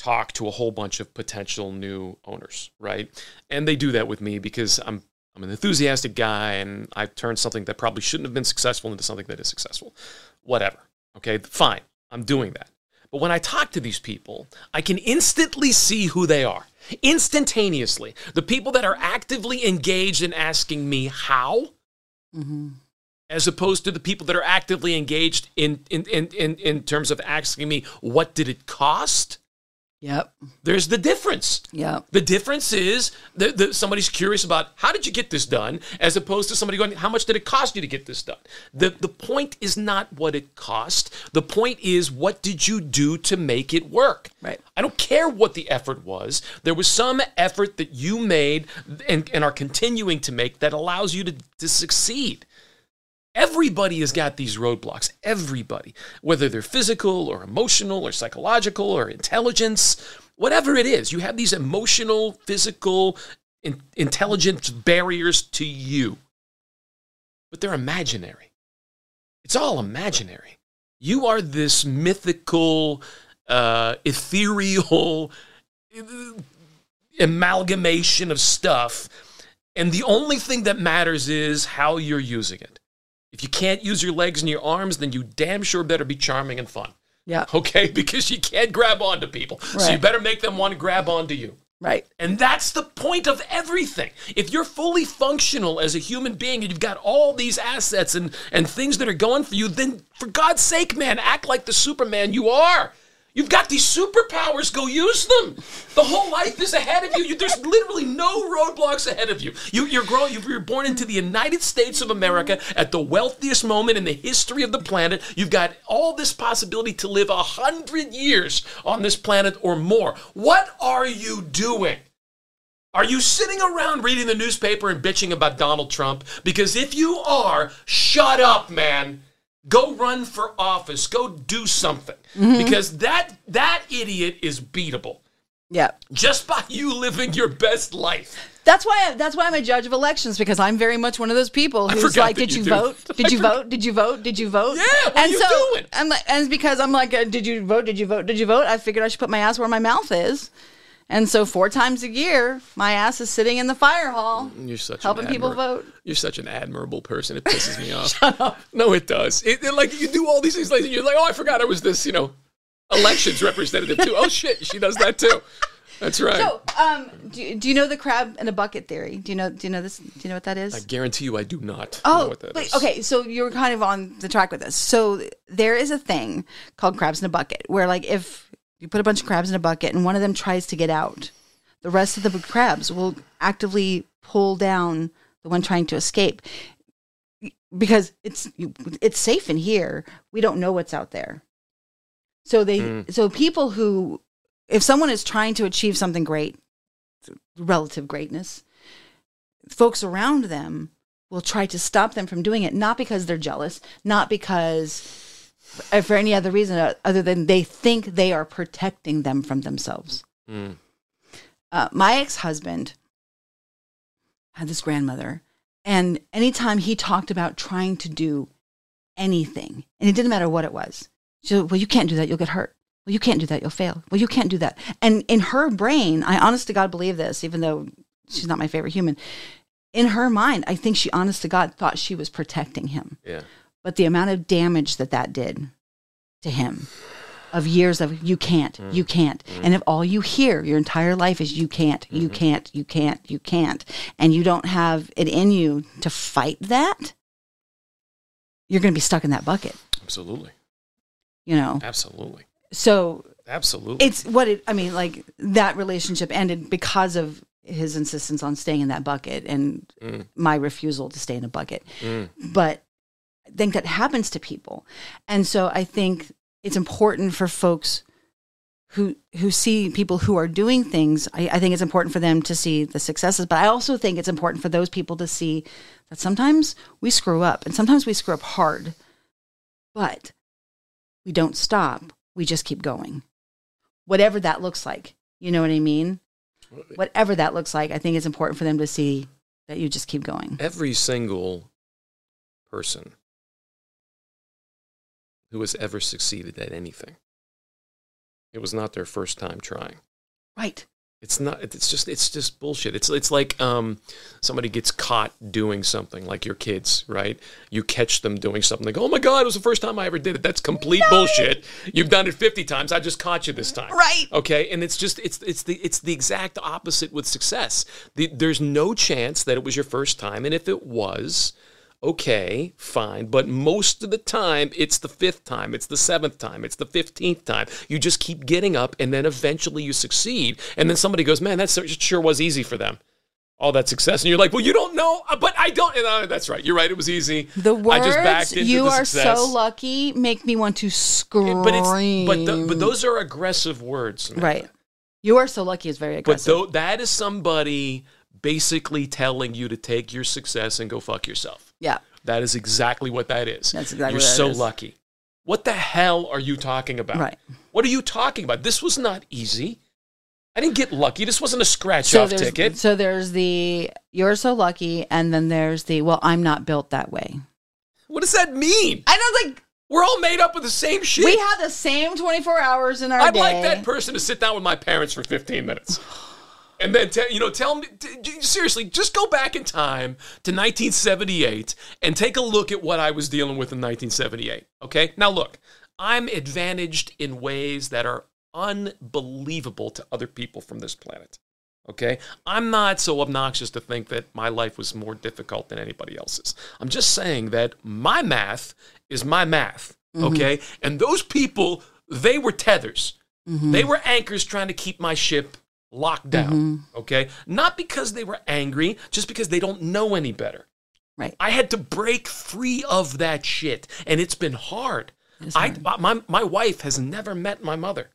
talk to a whole bunch of potential new owners. Right. And they do that with me because I'm, I'm an enthusiastic guy and I've turned something that probably shouldn't have been successful into something that is successful, whatever. Okay, fine. I'm doing that. But when I talk to these people, I can instantly see who they are. Instantaneously. The people that are actively engaged in asking me how, mm-hmm. as opposed to the people that are actively engaged in, in, in, in, in terms of asking me, what did it cost? Yep. There's the difference. Yep. The difference is that, that somebody's curious about, how did you get this done? As opposed to somebody going, how much did it cost you to get this done? The, the point is not what it cost. The point is, what did you do to make it work? Right. I don't care what the effort was. There was some effort that you made and, and are continuing to make that allows you to, to succeed. Everybody has got these roadblocks, everybody, whether they're physical or emotional or psychological or intelligence, whatever it is, you have these emotional, physical, in- intelligence barriers to you, but they're imaginary. It's all imaginary. You are this mythical, uh, ethereal amalgamation of stuff. And the only thing that matters is how you're using it. If you can't use your legs and your arms, then you damn sure better be charming and fun. Yeah. Okay? Because you can't grab onto people. Right. So you better make them want to grab onto you. Right. And that's the point of everything. If you're fully functional as a human being and you've got all these assets and, and things that are going for you, then for God's sake, man, act like the Superman you are. You've got these superpowers. Go use them. The whole life is ahead of you. you there's literally no roadblocks ahead of you. you you're, growing, you're born into the United States of America at the wealthiest moment in the history of the planet. You've got all this possibility to live a hundred years on this planet or more. What are you doing? Are you sitting around reading the newspaper and bitching about Donald Trump? Because if you are, shut up, man. Go run for office. Go do something. Mm-hmm. Because that that idiot is beatable. Yeah. Just by you living your best life. That's why I, that's why I'm a judge of elections, because I'm very much one of those people who's like, did you, you vote? Did you vote? Did you vote? Did you vote? Yeah, what and are you so, doing? I'm like, and because I'm like, did you vote? Did you vote? Did you vote? I figured I should put my ass where my mouth is. And so four times a year, my ass is sitting in the fire hall, You're such helping an people vote. You're such an admirable person. It pisses me off. Shut up. No, it does. It, it, like, you do all these things, like, and you're like, oh, I forgot I was this, you know, elections representative too. Oh, shit, she does that too. That's right. So, um, do, do you know the crab in a bucket theory? Do you know? Do you know this? Do you know what that is? I guarantee you, I do not oh, know what that but, is. Okay, so you're kind of on the track with this. So there is a thing called crabs in a bucket, where like if you put a bunch of crabs in a bucket and one of them tries to get out, the rest of the crabs will actively pull down the one trying to escape, because it's it's safe in here. We don't know what's out there. So they mm. so people who, if someone is trying to achieve something great, relative greatness, folks around them will try to stop them from doing it, not because they're jealous, not because for any other reason other than they think they are protecting them from themselves. Mm. Uh, my ex-husband had this grandmother, and anytime he talked about trying to do anything, and it didn't matter what it was, she said, well, you can't do that. You'll get hurt. Well, you can't do that. You'll fail. Well, you can't do that. And in her brain, I honest to God believe this, even though she's not my favorite human. In her mind, I think she honest to God thought she was protecting him. Yeah. But the amount of damage that that did to him, of years of you can't, mm. you can't. Mm. And if all you hear your entire life is you can't, mm-hmm. you can't, you can't, you can't, and you don't have it in you to fight that, you're going to be stuck in that bucket. Absolutely. You know? Absolutely. So. Absolutely. It's what it, I mean, like that relationship ended because of his insistence on staying in that bucket and mm. my refusal to stay in a bucket. Mm. But think that happens to people. And so I think it's important for folks who who see people who are doing things. I, I think it's important for them to see the successes, but I also think it's important for those people to see that sometimes we screw up, and sometimes we screw up hard, but we don't stop. We just keep going. Whatever that looks like. You know what I mean? Whatever that looks like, I think it's important for them to see that you just keep going. Every single person who has ever succeeded at anything, it was not their first time trying. Right. It's not. It's just. It's just bullshit. It's. It's like um, somebody gets caught doing something, like your kids, right? You catch them doing something. They go, "Oh my God, it was the first time I ever did it." That's complete no. bullshit. You've done it fifty times. I just caught you this time. Right. Okay. And it's just. It's. It's the. It's the exact opposite with success. The, there's no chance that it was your first time, and if it was, okay, fine, but most of the time, it's the fifth time, it's the seventh time, it's the fifteenth time. You just keep getting up, and then eventually you succeed, and then somebody goes, man, that sure was easy for them, all that success. And you're like, well, you don't know, but I don't. And, uh, that's right. You're right. It was easy. The words, I just backed into you the are success. So lucky, make me want to scream. But, it's, but, the, but those are aggressive words. Man. Right. You are so lucky is very aggressive. But th- that is somebody basically telling you to take your success and go fuck yourself. Yeah. That is exactly what that is. That's exactly You're what so is. Lucky. What the hell are you talking about? Right. What are you talking about? This was not easy. I didn't get lucky. This wasn't a scratch-off so ticket. So there's the, you're so lucky, and then there's the, well, I'm not built that way. What does that mean? I don't like, We're all made up of the same shit. We have the same twenty-four hours in our I'd day. I'd like that person to sit down with my parents for fifteen minutes. And then, te you know, tell me, seriously, just go back in time to nineteen seventy-eight and take a look at what I was dealing with in nineteen seventy-eight, okay? Now, look, I'm advantaged in ways that are unbelievable to other people from this planet, okay? I'm not so obnoxious to think that my life was more difficult than anybody else's. I'm just saying that my math is my math, okay? Mm-hmm. And those people, they were tethers. Mm-hmm. They were anchors trying to keep my ship locked down, mm-hmm. okay? Not because they were angry, just because they don't know any better. Right. I had to break free of that shit, and it's been hard. It's hard. I, my, my wife has never met my mother.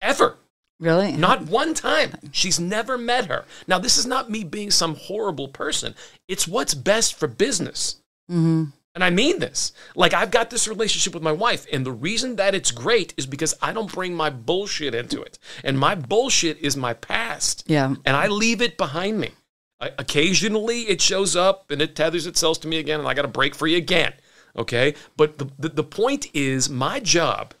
Ever. Really? Not one time. She's never met her. Now, this is not me being some horrible person. It's what's best for business. Mm-hmm. And I mean this. Like, I've got this relationship with my wife, and the reason that it's great is because I don't bring my bullshit into it. And my bullshit is my past. Yeah. And I leave it behind me. I, occasionally, it shows up, and it tethers itself to me again, and I got to break free again. Okay? But the, the, the point is, my job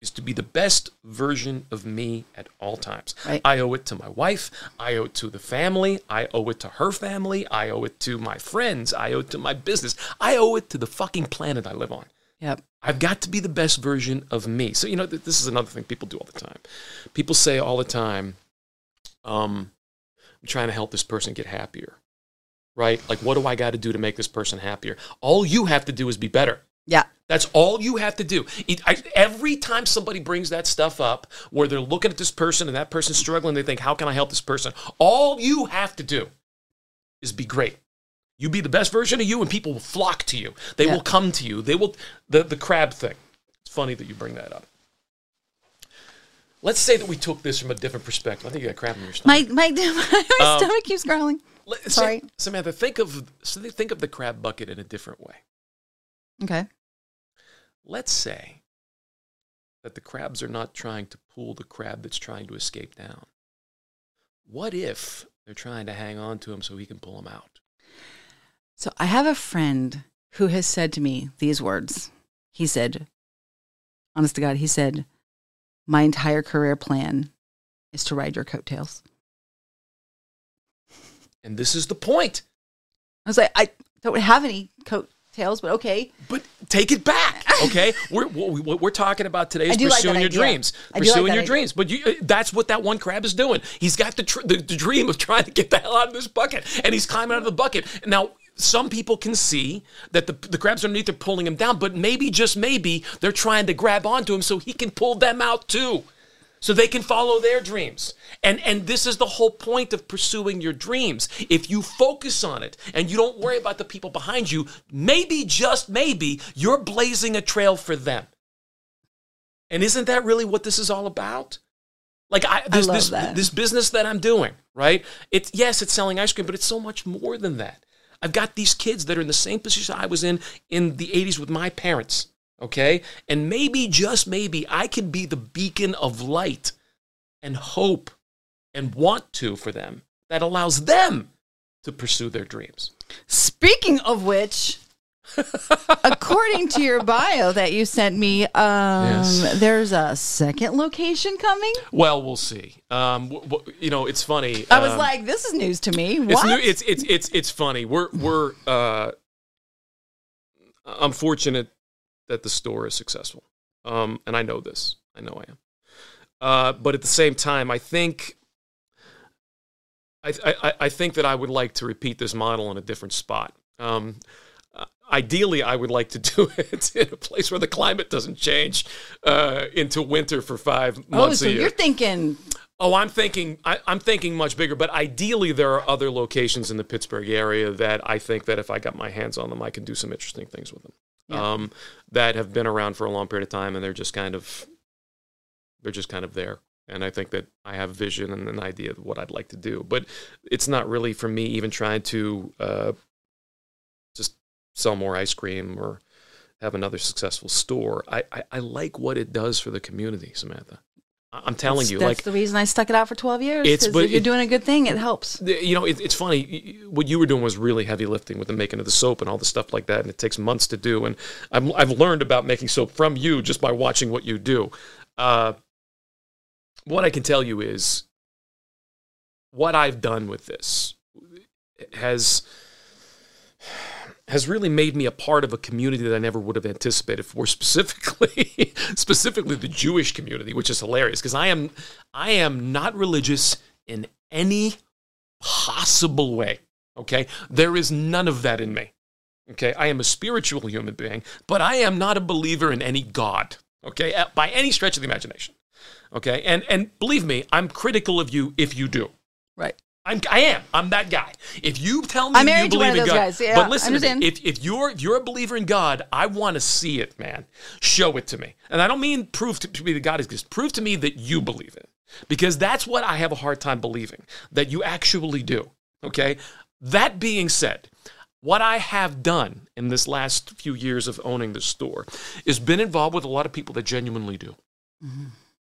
is to be the best version of me at all times. Right. I owe it to my wife. I owe it to the family. I owe it to her family. I owe it to my friends. I owe it to my business. I owe it to the fucking planet I live on. Yep. I've got to be the best version of me. So, you know, th this is another thing people do all the time. People say all the time, um, I'm trying to help this person get happier, right? Like, what do I got to do to make this person happier? All you have to do is be better. Yeah. That's all you have to do. It, I, every time somebody brings that stuff up where they're looking at this person and that person's struggling, they think, how can I help this person? All you have to do is be great. You be the best version of you and people will flock to you. They yeah. will come to you. They will, the, the crab thing. It's funny that you bring that up. Let's say that we took this from a different perspective. I think you got crab in your stomach. My, my, my um, stomach keeps growling. Let, Sorry. Samantha, think of, think of the crab bucket in a different way. Okay. Let's say that the crabs are not trying to pull the crab that's trying to escape down. What if they're trying to hang on to him so he can pull them out? So I have a friend who has said to me these words. He said, honest to God, he said, my entire career plan is to ride your coattails. And this is the point. I was like, I don't have any coat. Tails, but okay. But take it back, okay? We're, what we're talking about today is pursuing like your dreams. Pursuing like your idea. dreams. But you, that's what that one crab is doing. He's got the, tr the, the dream of trying to get the hell out of this bucket, and he's climbing out of the bucket. Now, some people can see that the, the crabs underneath are pulling him down, but maybe, just maybe, they're trying to grab onto him so he can pull them out too, so they can follow their dreams. And, and this is the whole point of pursuing your dreams. If you focus on it and you don't worry about the people behind you, maybe, just maybe, you're blazing a trail for them. And isn't that really what this is all about? Like I, this, I this, this business that I'm doing, right? It's, yes, it's selling ice cream, but it's so much more than that. I've got these kids that are in the same position I was in in the eighties with my parents. Okay? And maybe, just maybe, I can be the beacon of light and hope and want to for them that allows them to pursue their dreams. Speaking of which, according to your bio that you sent me, um, yes. there's a second location coming? Well, we'll see. Um, w w you know, it's funny. I was um, like, this is news to me. What? It's, new, it's, it's, it's, it's funny. We're, we're uh, I'm fortunate that the store is successful. Um, and I know this. I know I am. Uh, but at the same time, I think I, I, I think that I would like to repeat this model in a different spot. Um, uh, ideally, I would like to do it in a place where the climate doesn't change uh, into winter for five oh, months so a year. Oh, so you're thinking... Oh, I'm thinking I, I'm thinking much bigger, but ideally there are other locations in the Pittsburgh area that I think that if I got my hands on them, I can do some interesting things with them. Yeah. Um, that have been around for a long period of time, and they're just kind of, they're just kind of there. And I think that I have vision and an idea of what I'd like to do, but it's not really for me even trying to uh, just sell more ice cream or have another successful store. I, I, I like what it does for the community, Samantha. I'm telling that's, you, that's like the reason I stuck it out for twelve years. It's, but if you're it, doing a good thing, it helps. You know, it, it's funny. What you were doing was really heavy lifting with the making of the soap and all the stuff like that, and it takes months to do. And I'm, I've learned about making soap from you just by watching what you do. Uh, what I can tell you is what I've done with this has has really made me a part of a community that I never would have anticipated for, specifically specifically the Jewish community, which is hilarious because I am I am not religious in any possible way, okay? There is none of that in me, okay? I am a spiritual human being, but I am not a believer in any God, okay, by any stretch of the imagination, okay? And, and believe me, I'm critical of you if you do. Right. I'm, I am. I'm that guy. If you tell me you believe in God, guys. Yeah, but listen to me, if, if, you're, if you're a believer in God, I want to see it, man. Show it to me. And I don't mean prove to, to me that God exists. Prove to me that you believe it. Because that's what I have a hard time believing, that you actually do, okay? That being said, what I have done in this last few years of owning this store is been involved with a lot of people that genuinely do. Mm-hmm.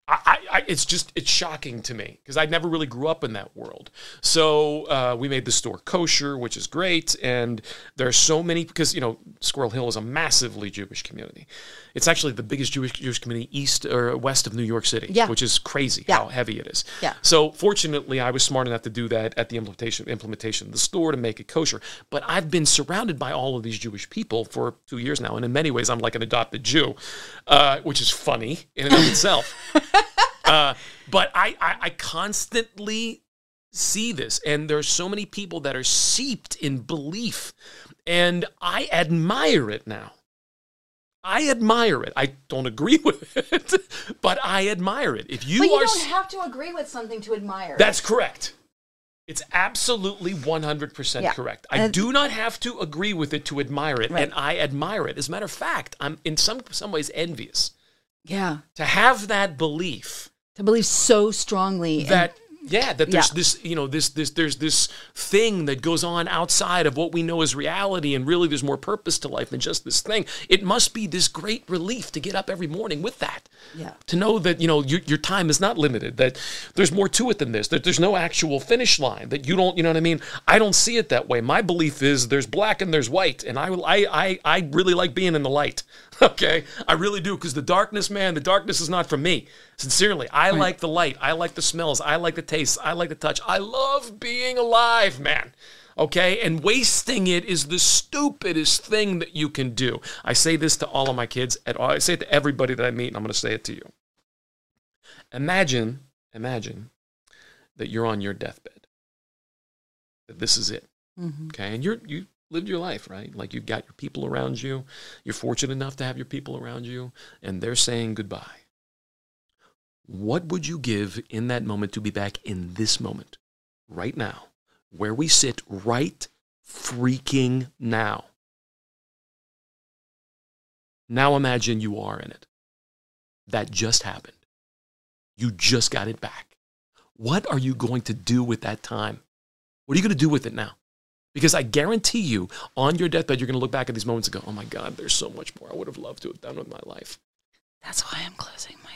I, I, it's just, it's shocking to me because I never really grew up in that world. So uh, we made the store kosher, which is great. And there are so many, because, you know, Squirrel Hill is a massively Jewish community. It's actually the biggest Jewish Jewish community east or west of New York City, yeah. which is crazy yeah. how heavy it is. Yeah. So fortunately, I was smart enough to do that at the implementation, implementation of the store to make it kosher. But I've been surrounded by all of these Jewish people for two years now. And in many ways, I'm like an adopted Jew, uh, which is funny in and of itself. uh, but I, I, I constantly see this, and there are so many people that are seeped in belief, and I admire it now. I admire it. I don't agree with it, but I admire it. If you, but you are, don't have to agree with something to admire. That's correct. It's absolutely one hundred percent yeah. correct. I and do not have to agree with it to admire it, right. and I admire it. As a matter of fact, I'm in some some ways envious. Yeah. To have that belief. To believe so strongly. That, and, yeah, that there's yeah. this, you know, this, this, there's this thing that goes on outside of what we know as reality, and really there's more purpose to life than just this thing. It must be this great relief to get up every morning with that. Yeah. To know that, you know, your, your time is not limited, that there's more to it than this, that there's no actual finish line, that you don't, you know what I mean? I don't see it that way. My belief is there's black and there's white, and I, I, I, I really like being in the light. Okay, I really do, because the darkness, man, the darkness is not for me. Sincerely, I right. like the light. I like the smells. I like the tastes. I like the touch. I love being alive, man. Okay, and wasting it is the stupidest thing that you can do. I say this to all of my kids. At all. I say it to everybody that I meet, and I'm going to say it to you. Imagine, imagine that you're on your deathbed. That this is it. Mm-hmm. Okay, and you're you. lived your life, right? Like you've got your people around you. You're fortunate enough to have your people around you, and they're saying goodbye. What would you give in that moment to be back in this moment, right now, where we sit right freaking now? Now imagine you are in it. That just happened. You just got it back. What are you going to do with that time? What are you going to do with it now? Because I guarantee you, on your deathbed, you're going to look back at these moments and go, oh my God, there's so much more I would have loved to have done with my life. That's why I'm closing my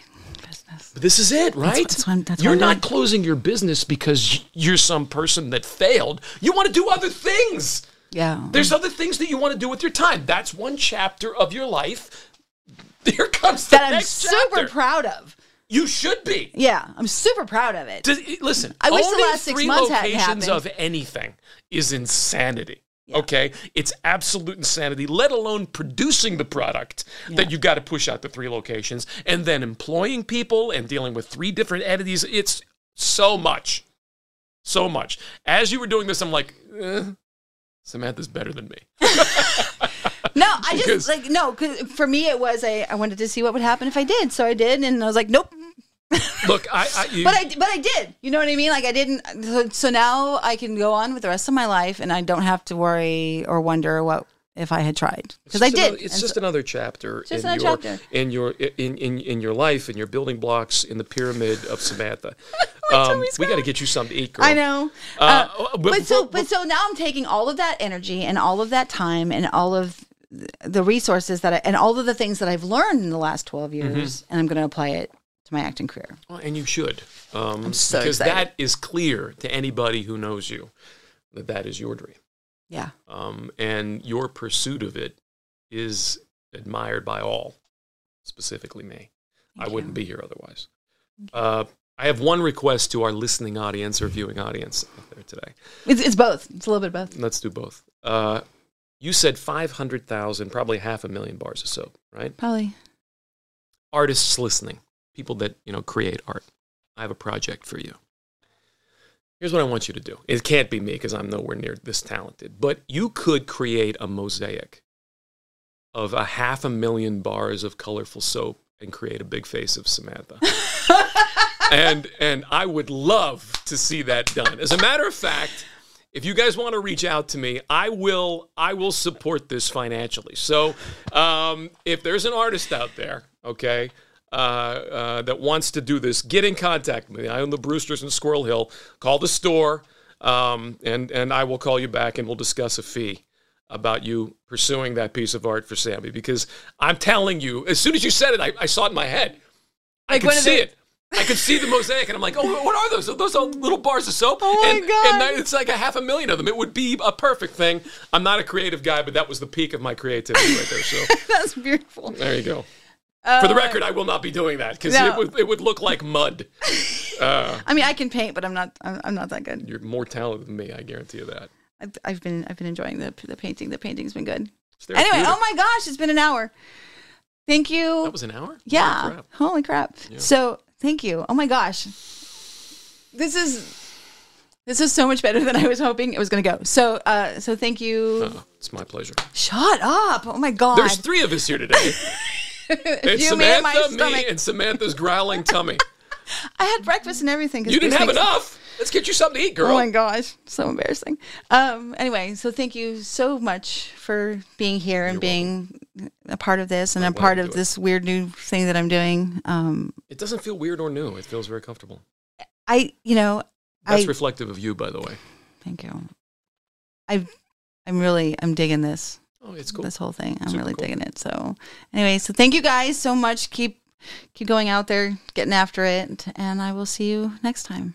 business. But this is it, right? That's, that's what, that's you're not closing your business because you're some person that failed. You want to do other things. Yeah. There's other things that you want to do with your time. That's one chapter of your life. Here comes the that next chapter. That I'm super proud of. You should be. Yeah, I'm super proud of it. Does, listen, I wish the last six months hadn't happened. Owning three locations of anything is insanity, yeah. okay? It's absolute insanity, let alone producing the product yeah. that you got to push out the three locations and then employing people and dealing with three different entities. It's so much, so much. As you were doing this, I'm like, eh, Samantha's better than me. No, I just, like, no, because for me it was, I, I wanted to see what would happen if I did, so I did, and I was like, nope. Look, I, I you, but I, but I did. You know what I mean? Like I didn't. So, so now I can go on with the rest of my life, and I don't have to worry or wonder what if I had tried, because I did. Another, it's and just so, another chapter. Just in another your, chapter in your in, in in your life, in your building blocks in the pyramid of Samantha. um, we got to get you something to eat, girl. I know. Uh, uh, but, but so but, but so now I'm taking all of that energy and all of that time and all of the resources that I, and all of the things that I've learned in the last twelve years, mm-hmm. and I'm going to apply it. to my acting career. Well, and you should. Um, I'm so because excited. That is clear to anybody who knows you, that that is your dream. Yeah. Um, and your pursuit of it is admired by all, specifically me. Thank I you. Wouldn't be here otherwise. Uh, I have one request to our listening audience or viewing audience out there today. It's, it's both. It's a little bit of both. Let's do both. Uh, you said five hundred thousand, probably half a million bars of soap, right? Probably. Artists listening, people that, you know, create art. I have a project for you. Here's what I want you to do. It can't be me because I'm nowhere near this talented, but you could create a mosaic of a half a million bars of colorful soap and create a big face of Samantha. and and I would love to see that done. As a matter of fact, if you guys want to reach out to me, I will I will support this financially. So um, if there's an artist out there, okay, uh, uh, that wants to do this, get in contact with me. I own the Brewsters in Squirrel Hill. Call the store, um, and, and I will call you back, and we'll discuss a fee about you pursuing that piece of art for Sammy, because I'm telling you, as soon as you said it, I, I saw it in my head. I like could see it. I could see the mosaic, and I'm like, oh, what are those? Are those little bars of soap? Oh, my and, God. And it's like a half a million of them. It would be a perfect thing. I'm not a creative guy, but that was the peak of my creativity right there. So that's beautiful. There you go. Uh, for the record, I will not be doing that, because no. it, would, it would look like mud. Uh, I mean, I can paint, but I'm not, I'm, I'm not that good. You're more talented than me, I guarantee you that. I've been I've been enjoying the the painting. The painting's been good. Anyway, oh my gosh, it's been an hour. Thank you. That was an hour? Yeah. Holy crap. Holy crap. Yeah. So thank you. Oh my gosh, this is this is so much better than I was hoping it was going to go. So uh, so thank you. Uh-oh. It's my pleasure. Shut up! Oh my God. There's three of us here today. It's you, Samantha, me, and, me, and Samantha's growling tummy. I had breakfast and everything. You didn't have enough. Let's get you something to eat, girl. Oh, my gosh. So embarrassing. Um, anyway, so thank you so much for being here and You're being welcome. a part of this and I'm a part of this it. weird new thing that I'm doing. Um, it doesn't feel weird or new. It feels very comfortable. I, you know. That's I, reflective of you, by the way. Thank you. I've, I'm really, I'm digging this. Oh, it's cool. This whole thing. I'm Super really cool. digging it. So anyway, so thank you guys so much. Keep, keep going out there, getting after it. And I will see you next time.